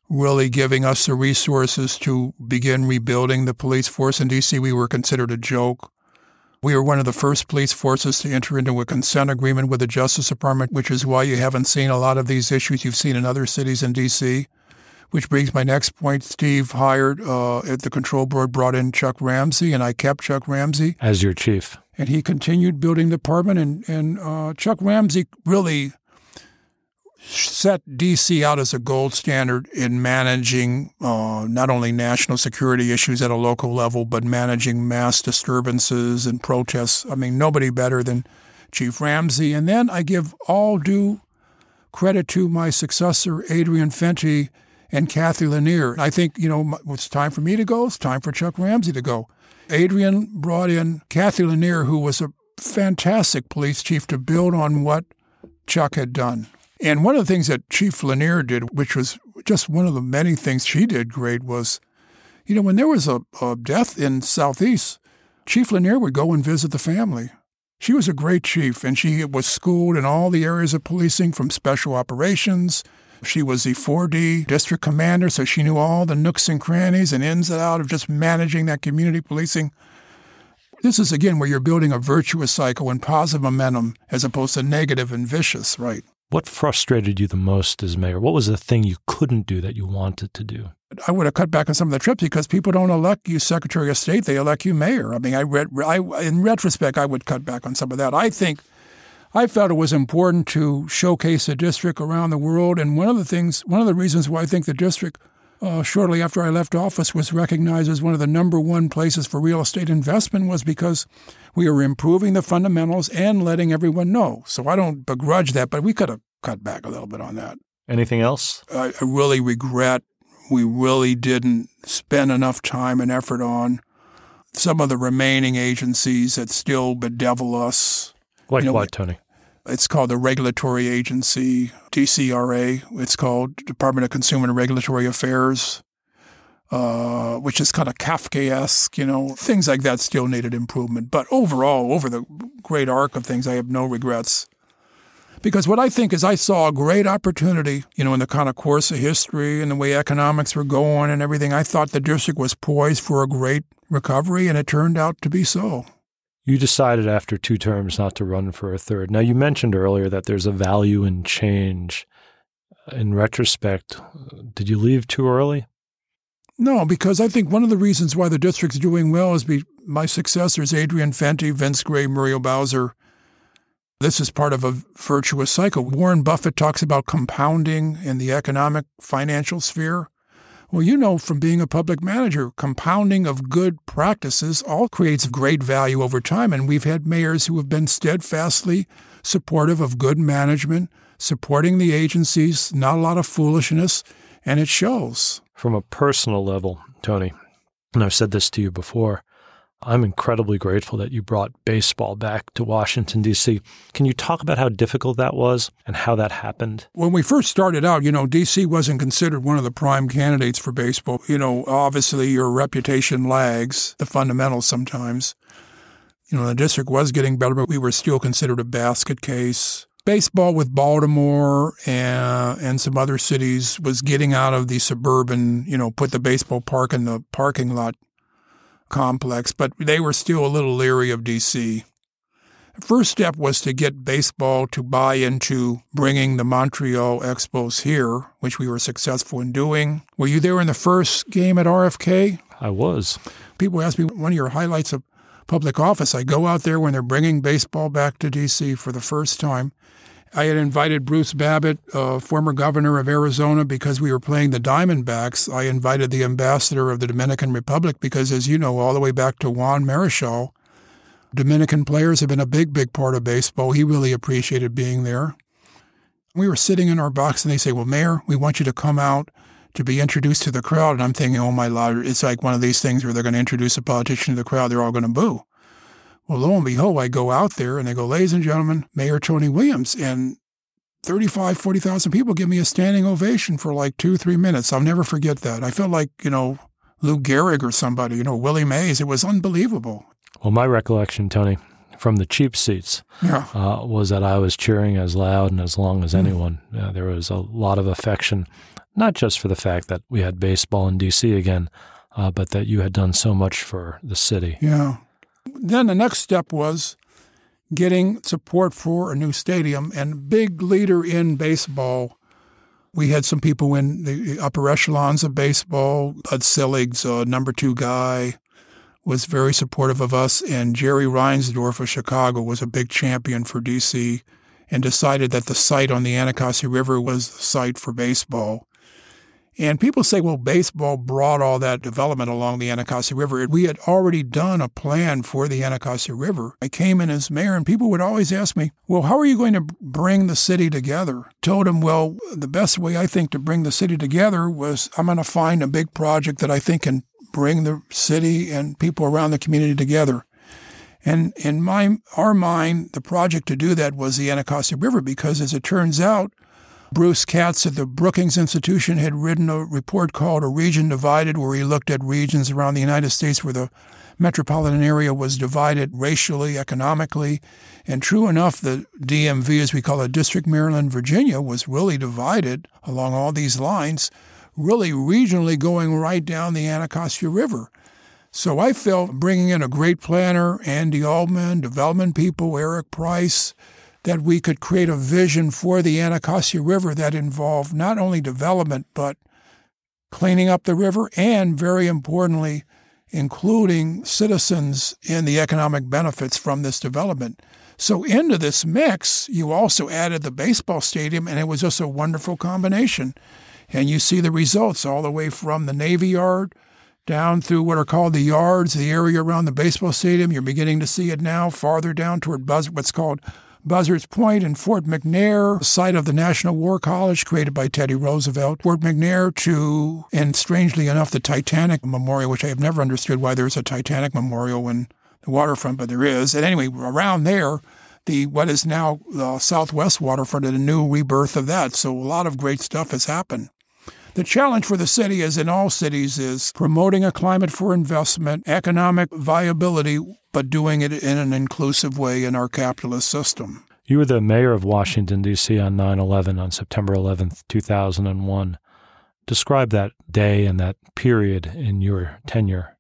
really giving us the resources to begin rebuilding the police force. In D C, we were considered a joke. We were one of the first police forces to enter into a consent agreement with the Justice Department, which is why you haven't seen a lot of these issues you've seen in other cities in D C, which brings my next point. Steve hired, uh, at the control board, brought in Chuck Ramsey, and I kept Chuck Ramsey as your chief. And he continued building the department, and, and uh, Chuck Ramsey really set D C out as a gold standard in managing uh, not only national security issues at a local level, but managing mass disturbances and protests. I mean, nobody better than Chief Ramsey. And then I give all due credit to my successor, Adrian Fenty, and Kathy Lanier. I think, you know, it's time for me to go. It's time for Chuck Ramsey to go. Adrian brought in Kathy Lanier, who was a fantastic police chief, to build on what Chuck had done. And one of the things that Chief Lanier did, which was just one of the many things she did great, was, you know, when there was a, a death in Southeast, Chief Lanier would go and visit the family. She was a great chief, and she was schooled in all the areas of policing, from special operations. She was the four D district commander, so she knew all the nooks and crannies and ins and outs of just managing that community policing. This is, again, where you're building a virtuous cycle and positive momentum as opposed to negative and vicious, right? What frustrated you the most as mayor? What was the thing you couldn't do that you wanted to do? I would have cut back on some of the trips because people don't elect you Secretary of State. They elect you mayor. I mean, I, read, I in retrospect, I would cut back on some of that. I think I felt it was important to showcase the district around the world. And one of the things, one of the reasons why I think the district uh, shortly after I left office was recognized as one of the number one places for real estate investment was because we were improving the fundamentals and letting everyone know. So I don't begrudge that, but we could have cut back a little bit on that. Anything else? I, I really regret we really didn't spend enough time and effort on some of the remaining agencies that still bedevil us. Like you know, what, Tony? It's called the Regulatory Agency, D C R A. It's called Department of Consumer and Regulatory Affairs, uh, which is kind of Kafkaesque, you know. Things like that still needed improvement. But overall, over the great arc of things, I have no regrets. Because what I think is I saw a great opportunity, you know, in the kind of course of history and the way economics were going and everything. I thought the district was poised for a great recovery, and it turned out to be so. You decided after two terms not to run for a third. Now, you mentioned earlier that there's a value in change. In retrospect, did you leave too early? No, because I think one of the reasons why the district's doing well is be, my successors, Adrian Fenty, Vince Gray, Muriel Bowser. This is part of a virtuous cycle. Warren Buffett talks about compounding in the economic financial sphere. Well, you know from being a public manager, compounding of good practices all creates great value over time. And we've had mayors who have been steadfastly supportive of good management, supporting the agencies, not a lot of foolishness, and it shows. From a personal level, Tony, and I've said this to you before, I'm incredibly grateful that you brought baseball back to Washington, D C. Can you talk about how difficult that was and how that happened? When we first started out, you know, D C wasn't considered one of the prime candidates for baseball. You know, obviously your reputation lags the fundamentals sometimes. You know, the district was getting better, but we were still considered a basket case. Baseball with Baltimore and, and some other cities was getting out of the suburban, you know, put the baseball park in the parking lot complex, but they were still a little leery of D C. First step was to get baseball to buy into bringing the Montreal Expos here, which we were successful in doing. Were you there in the first game at R F K? I was. People ask me, one of your highlights of public office, I go out there when they're bringing baseball back to D C for the first time. I had invited Bruce Babbitt, uh, former governor of Arizona, because we were playing the Diamondbacks. I invited the ambassador of the Dominican Republic because, as you know, all the way back to Juan Marichal, Dominican players have been a big, big part of baseball. He really appreciated being there. We were sitting in our box, and they say, well, Mayor, we want you to come out to be introduced to the crowd. And I'm thinking, oh, my God, it's like one of these things where they're going to introduce a politician to the crowd. They're all going to boo. Well, lo and behold, I go out there, and they go, ladies and gentlemen, Mayor Tony Williams. And thirty-five, forty thousand people give me a standing ovation for like two, three minutes. I'll never forget that. I felt like, you know, Lou Gehrig or somebody, you know, Willie Mays. It was unbelievable. Well, my recollection, Tony, from the cheap seats yeah. uh, was that I was cheering as loud and as long as mm-hmm. anyone. Uh, there was a lot of affection, not just for the fact that we had baseball in D C again, uh, but that you had done so much for the city. Yeah. Then the next step was getting support for a new stadium. And big leader in baseball, we had some people in the upper echelons of baseball. Bud Selig's uh, number two guy was very supportive of us. And Jerry Reinsdorf of Chicago was a big champion for D C and decided that the site on the Anacostia River was the site for baseball. And people say, well, baseball brought all that development along the Anacostia River. We had already done a plan for the Anacostia River. I came in as mayor, and people would always ask me, well, how are you going to bring the city together? Told them, well, the best way I think to bring the city together was I'm going to find a big project that I think can bring the city and people around the community together. And in my our mind, the project to do that was the Anacostia River, because as it turns out, Bruce Katz at the Brookings Institution had written a report called A Region Divided, where he looked at regions around the United States where the metropolitan area was divided racially, economically. And true enough, the D M V, as we call it, District Maryland, Virginia, was really divided along all these lines, really regionally going right down the Anacostia River. So I felt bringing in a great planner, Andy Altman, development people, Eric Price, that we could create a vision for the Anacostia River that involved not only development, but cleaning up the river and, very importantly, including citizens in the economic benefits from this development. So into this mix, you also added the baseball stadium, and it was just a wonderful combination. And you see the results all the way from the Navy Yard down through what are called the yards, the area around the baseball stadium. You're beginning to see it now farther down toward Buzz, what's called Buzzards Point and Fort McNair, site of the National War College created by Teddy Roosevelt. Fort McNair to, and strangely enough, the Titanic Memorial, which I have never understood why there's a Titanic Memorial in the waterfront, but there is. And anyway, around there, the what is now the Southwest waterfront and a new rebirth of that. So a lot of great stuff has happened. The challenge for the city, as in all cities, is promoting a climate for investment, economic viability, but doing it in an inclusive way in our capitalist system. You were the mayor of Washington, D C on nine eleven, on September eleventh, two thousand one. Describe that day and that period in your tenure.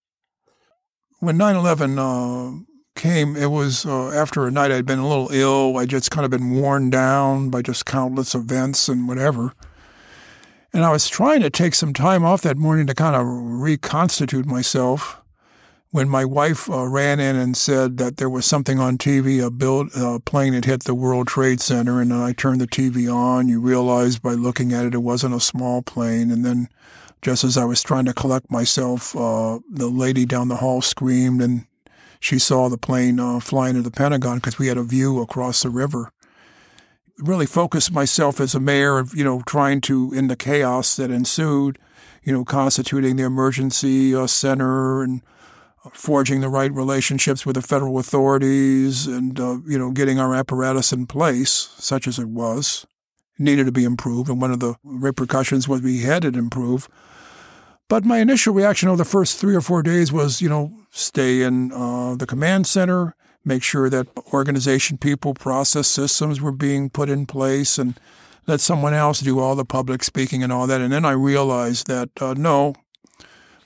When nine eleven uh, came, it was uh, after a night I'd been a little ill. I'd just kind of been worn down by just countless events and whatever. And I was trying to take some time off that morning to kind of reconstitute myself when my wife uh, ran in and said that there was something on T V, a build, uh, plane had hit the World Trade Center. And then I turned the T V on. You realize by looking at it, it wasn't a small plane. And then just as I was trying to collect myself, uh, the lady down the hall screamed, and she saw the plane uh, flying to the Pentagon because we had a view across the river. Really focused myself as a mayor of, you know, trying to, in the chaos that ensued, you know, constituting the emergency uh, center and forging the right relationships with the federal authorities and, uh, you know, getting our apparatus in place, such as it was, needed to be improved. And one of the repercussions was we had it improved. But my initial reaction over the first three or four days was, you know, stay in uh, the command center, make sure that organization, people, process, systems were being put in place, and let someone else do all the public speaking and all that. And then I realized that, uh, no,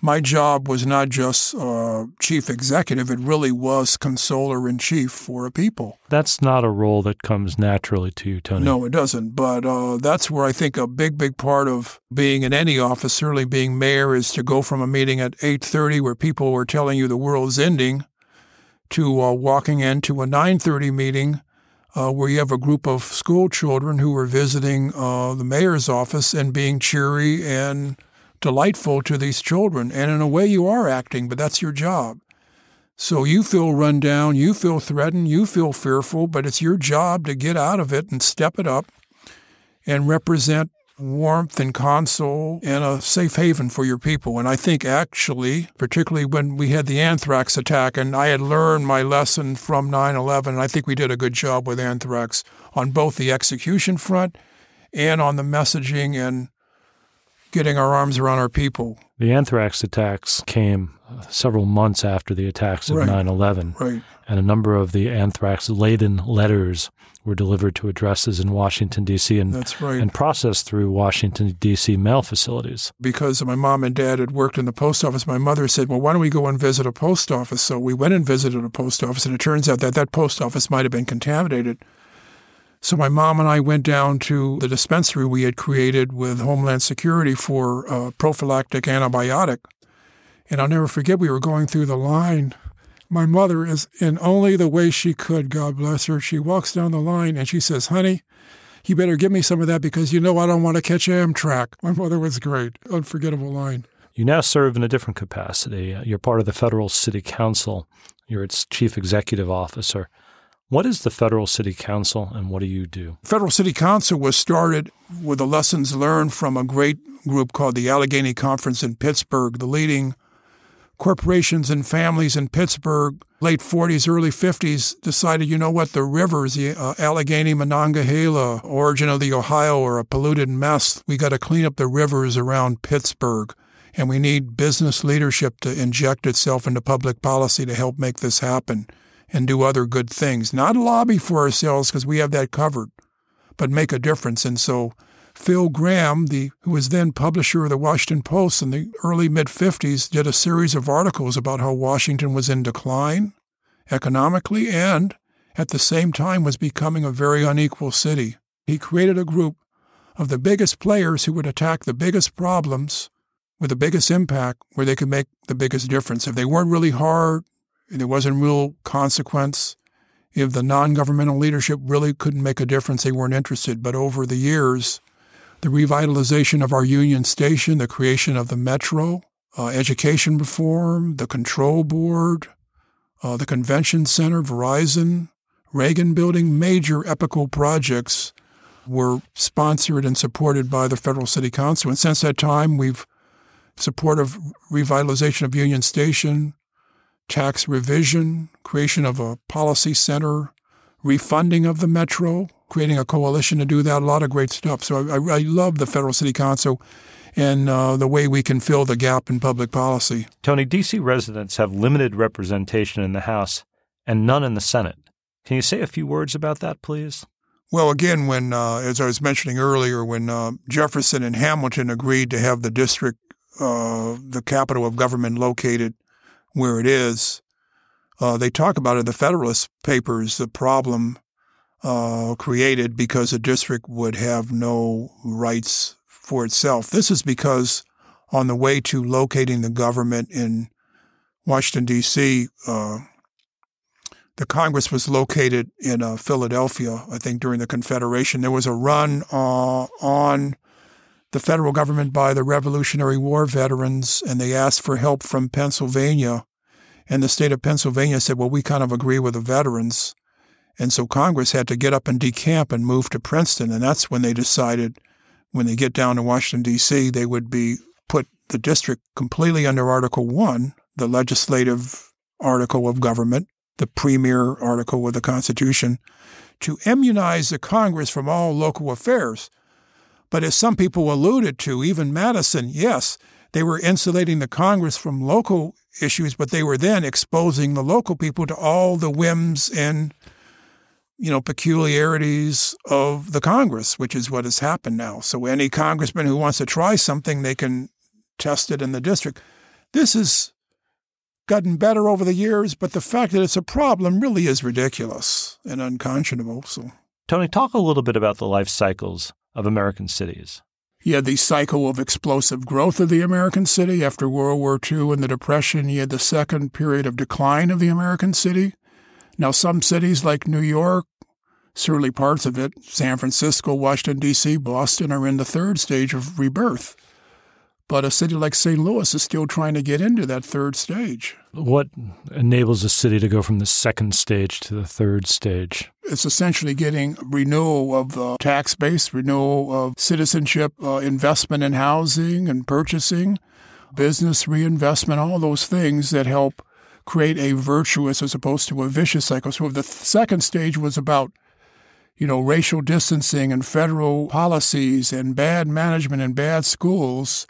my job was not just uh, chief executive. It really was consoler-in-chief for a people. That's not a role that comes naturally to you, Tony. No, it doesn't. But uh, that's where I think a big, big part of being in any office, certainly being mayor, is to go from a meeting at eight thirty where people were telling you the world's ending to uh, walking into a nine thirty meeting uh, where you have a group of school children who are visiting uh, the mayor's office and being cheery and delightful to these children. And in a way, you are acting, but that's your job. So you feel run down, you feel threatened, you feel fearful, but it's your job to get out of it and step it up and represent warmth and counsel and a safe haven for your people. And I think actually, particularly when we had the anthrax attack, and I had learned my lesson from nine eleven, and I think we did a good job with anthrax on both the execution front and on the messaging and getting our arms around our people. The anthrax attacks came several months after the attacks of right. nine eleven, right. and a number of the anthrax-laden letters were delivered to addresses in Washington, D C, and, That's right. and processed through Washington, D C mail facilities. Because my mom and dad had worked in the post office, my mother said, well, why don't we go and visit a post office? So we went and visited a post office, and it turns out that that post office might have been contaminated. So my mom and I went down to the dispensary we had created with Homeland Security for a prophylactic antibiotic. And I'll never forget, we were going through the line. My mother is in only the way she could, God bless her. She walks down the line and she says, honey, you better give me some of that because you know I don't want to catch Amtrak. My mother was great. Unforgettable line. You now serve in a different capacity. You're part of the Federal City Council. You're its chief executive officer. What is the Federal City Council, and what do you do? Federal City Council was started with the lessons learned from a great group called the Allegheny Conference in Pittsburgh. The leading corporations and families in Pittsburgh, late forties, early fifties, decided, you know what, the rivers, the uh, Allegheny, Monongahela, origin of the Ohio, are a polluted mess. We got to clean up the rivers around Pittsburgh, and we need business leadership to inject itself into public policy to help make this happen and do other good things. Not lobby for ourselves because we have that covered, but make a difference. And so Phil Graham, the, who was then publisher of the Washington Post in the early mid-fifties, did a series of articles about how Washington was in decline economically and at the same time was becoming a very unequal city. He created a group of the biggest players who would attack the biggest problems with the biggest impact where they could make the biggest difference. If they weren't really hard, there wasn't real consequence. If the non-governmental leadership really couldn't make a difference, they weren't interested. But over the years, the revitalization of our Union Station, the creation of the Metro, uh, education reform, the Control Board, uh, the Convention Center, Verizon, Reagan Building, major epical projects were sponsored and supported by the Federal City Council. And since that time, we've supported revitalization of Union Station, tax revision, creation of a policy center, refunding of the Metro, creating a coalition to do that, a lot of great stuff. So I, I love the Federal City Council and uh, the way we can fill the gap in public policy. Tony, D C residents have limited representation in the House and none in the Senate. Can you say a few words about that, please? Well, again, when uh, as I was mentioning earlier, when uh, Jefferson and Hamilton agreed to have the district, uh, the capital of government located where it is, uh, they talk about in the Federalist Papers the problem uh, created because a district would have no rights for itself. This is because on the way to locating the government in Washington, D C, uh, the Congress was located in uh, Philadelphia, I think, during the Confederation. There was a run uh, on the federal government by the Revolutionary War veterans, and they asked for help from Pennsylvania. And the state of Pennsylvania said, well, we kind of agree with the veterans. And so Congress had to get up and decamp and move to Princeton. And that's when they decided, when they get down to Washington, D C, they would be put the district completely under Article one, the legislative article of government, the premier article of the Constitution, to immunize the Congress from all local affairs. But as some people alluded to, even Madison, yes, they were insulating the Congress from local issues, but they were then exposing the local people to all the whims and, you know, peculiarities of the Congress, which is what has happened now. So any congressman who wants to try something, they can test it in the district. This has gotten better over the years, but the fact that it's a problem really is ridiculous and unconscionable. So, Tony, talk a little bit about the life cycles of American cities. You had the cycle of explosive growth of the American city after World War Two and the Depression. You had the second period of decline of the American city. Now, some cities like New York, certainly parts of it, San Francisco, Washington, D C, Boston are in the third stage of rebirth. But a city like Saint Louis is still trying to get into that third stage. What enables a city to go from the second stage to the third stage? It's essentially getting renewal of the tax base, renewal of citizenship, uh, investment in housing and purchasing, business reinvestment, all those things that help create a virtuous as opposed to a vicious cycle. So the second stage was about, you know, racial distancing and federal policies and bad management and bad schools,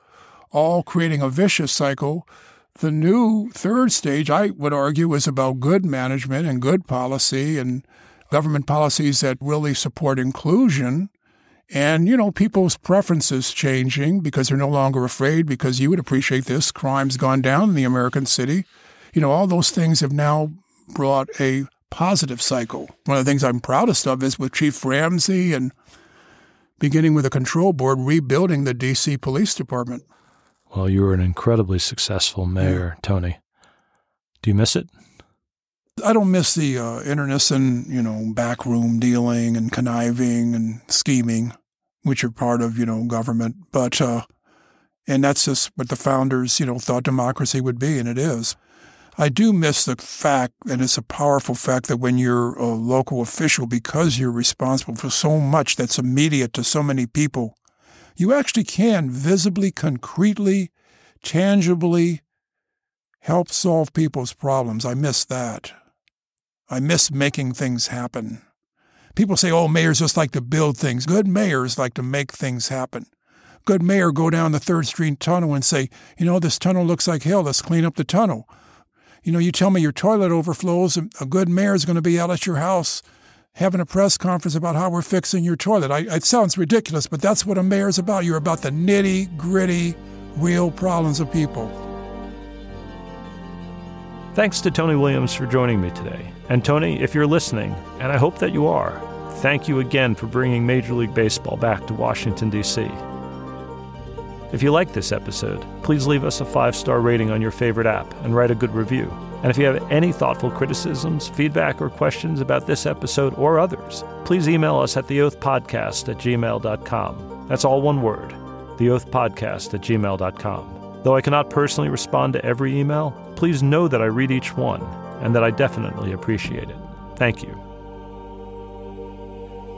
all creating a vicious cycle. The new third stage, I would argue, is about good management and good policy and government policies that really support inclusion. And, you know, people's preferences changing because they're no longer afraid, because you would appreciate this. Crime's gone down in the American city. You know, all those things have now brought a positive cycle. One of the things I'm proudest of is with Chief Ramsey and beginning with a control board, rebuilding the D C Police Department. Well, you were an incredibly successful mayor, yeah. Tony. Do you miss it? I don't miss the uh, internecine, you know, backroom dealing and conniving and scheming, which are part of, you know, government. But, uh, and that's just what the founders, you know, thought democracy would be, and it is. I do miss the fact, and it's a powerful fact, that when you're a local official, because you're responsible for so much that's immediate to so many people, you actually can visibly, concretely, tangibly help solve people's problems. I miss that. I miss making things happen. People say, oh, mayors just like to build things. Good mayors like to make things happen. Good mayor go down the Third Street tunnel and say, you know, this tunnel looks like hell. Let's clean up the tunnel. You know, you tell me your toilet overflows, a good mayor is going to be out at your house having a press conference about how we're fixing your toilet. I, it sounds ridiculous, but that's what a mayor's about. You're about the nitty-gritty, real problems of people. Thanks to Tony Williams for joining me today. And Tony, if you're listening, and I hope that you are, thank you again for bringing Major League Baseball back to Washington, D C If you like this episode, please leave us a five-star rating on your favorite app and write a good review. And if you have any thoughtful criticisms, feedback, or questions about this episode or others, please email us at theoathpodcast at gmail dot com. That's all one word, theoathpodcast at gmail dot com. Though I cannot personally respond to every email, please know that I read each one and that I definitely appreciate it. Thank you.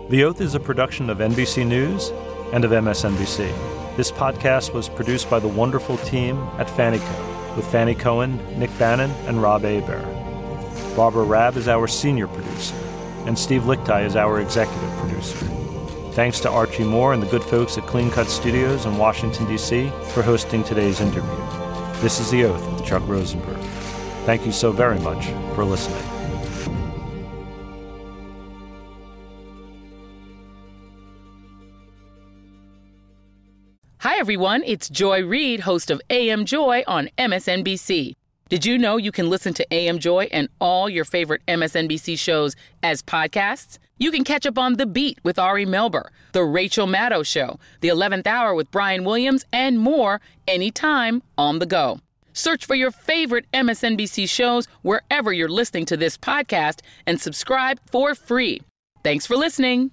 The Oath is a production of N B C News and of M S N B C. This podcast was produced by the wonderful team at Fannie Co, with Fannie Cohen, Nick Bannon, and Rob Aber. Barbara Raab is our senior producer, and Steve Lichtai is our executive producer. Thanks to Archie Moore and the good folks at Clean Cut Studios in Washington, D C for hosting today's interview. This is The Oath with Chuck Rosenberg. Thank you so very much for listening. Hi, everyone. It's Joy Reid, host of A M Joy on M S N B C. Did you know you can listen to A M Joy and all your favorite M S N B C shows as podcasts? You can catch up on The Beat with Ari Melber, The Rachel Maddow Show, The eleventh Hour with Brian Williams, and more anytime on the go. Search for your favorite M S N B C shows wherever you're listening to this podcast and subscribe for free. Thanks for listening.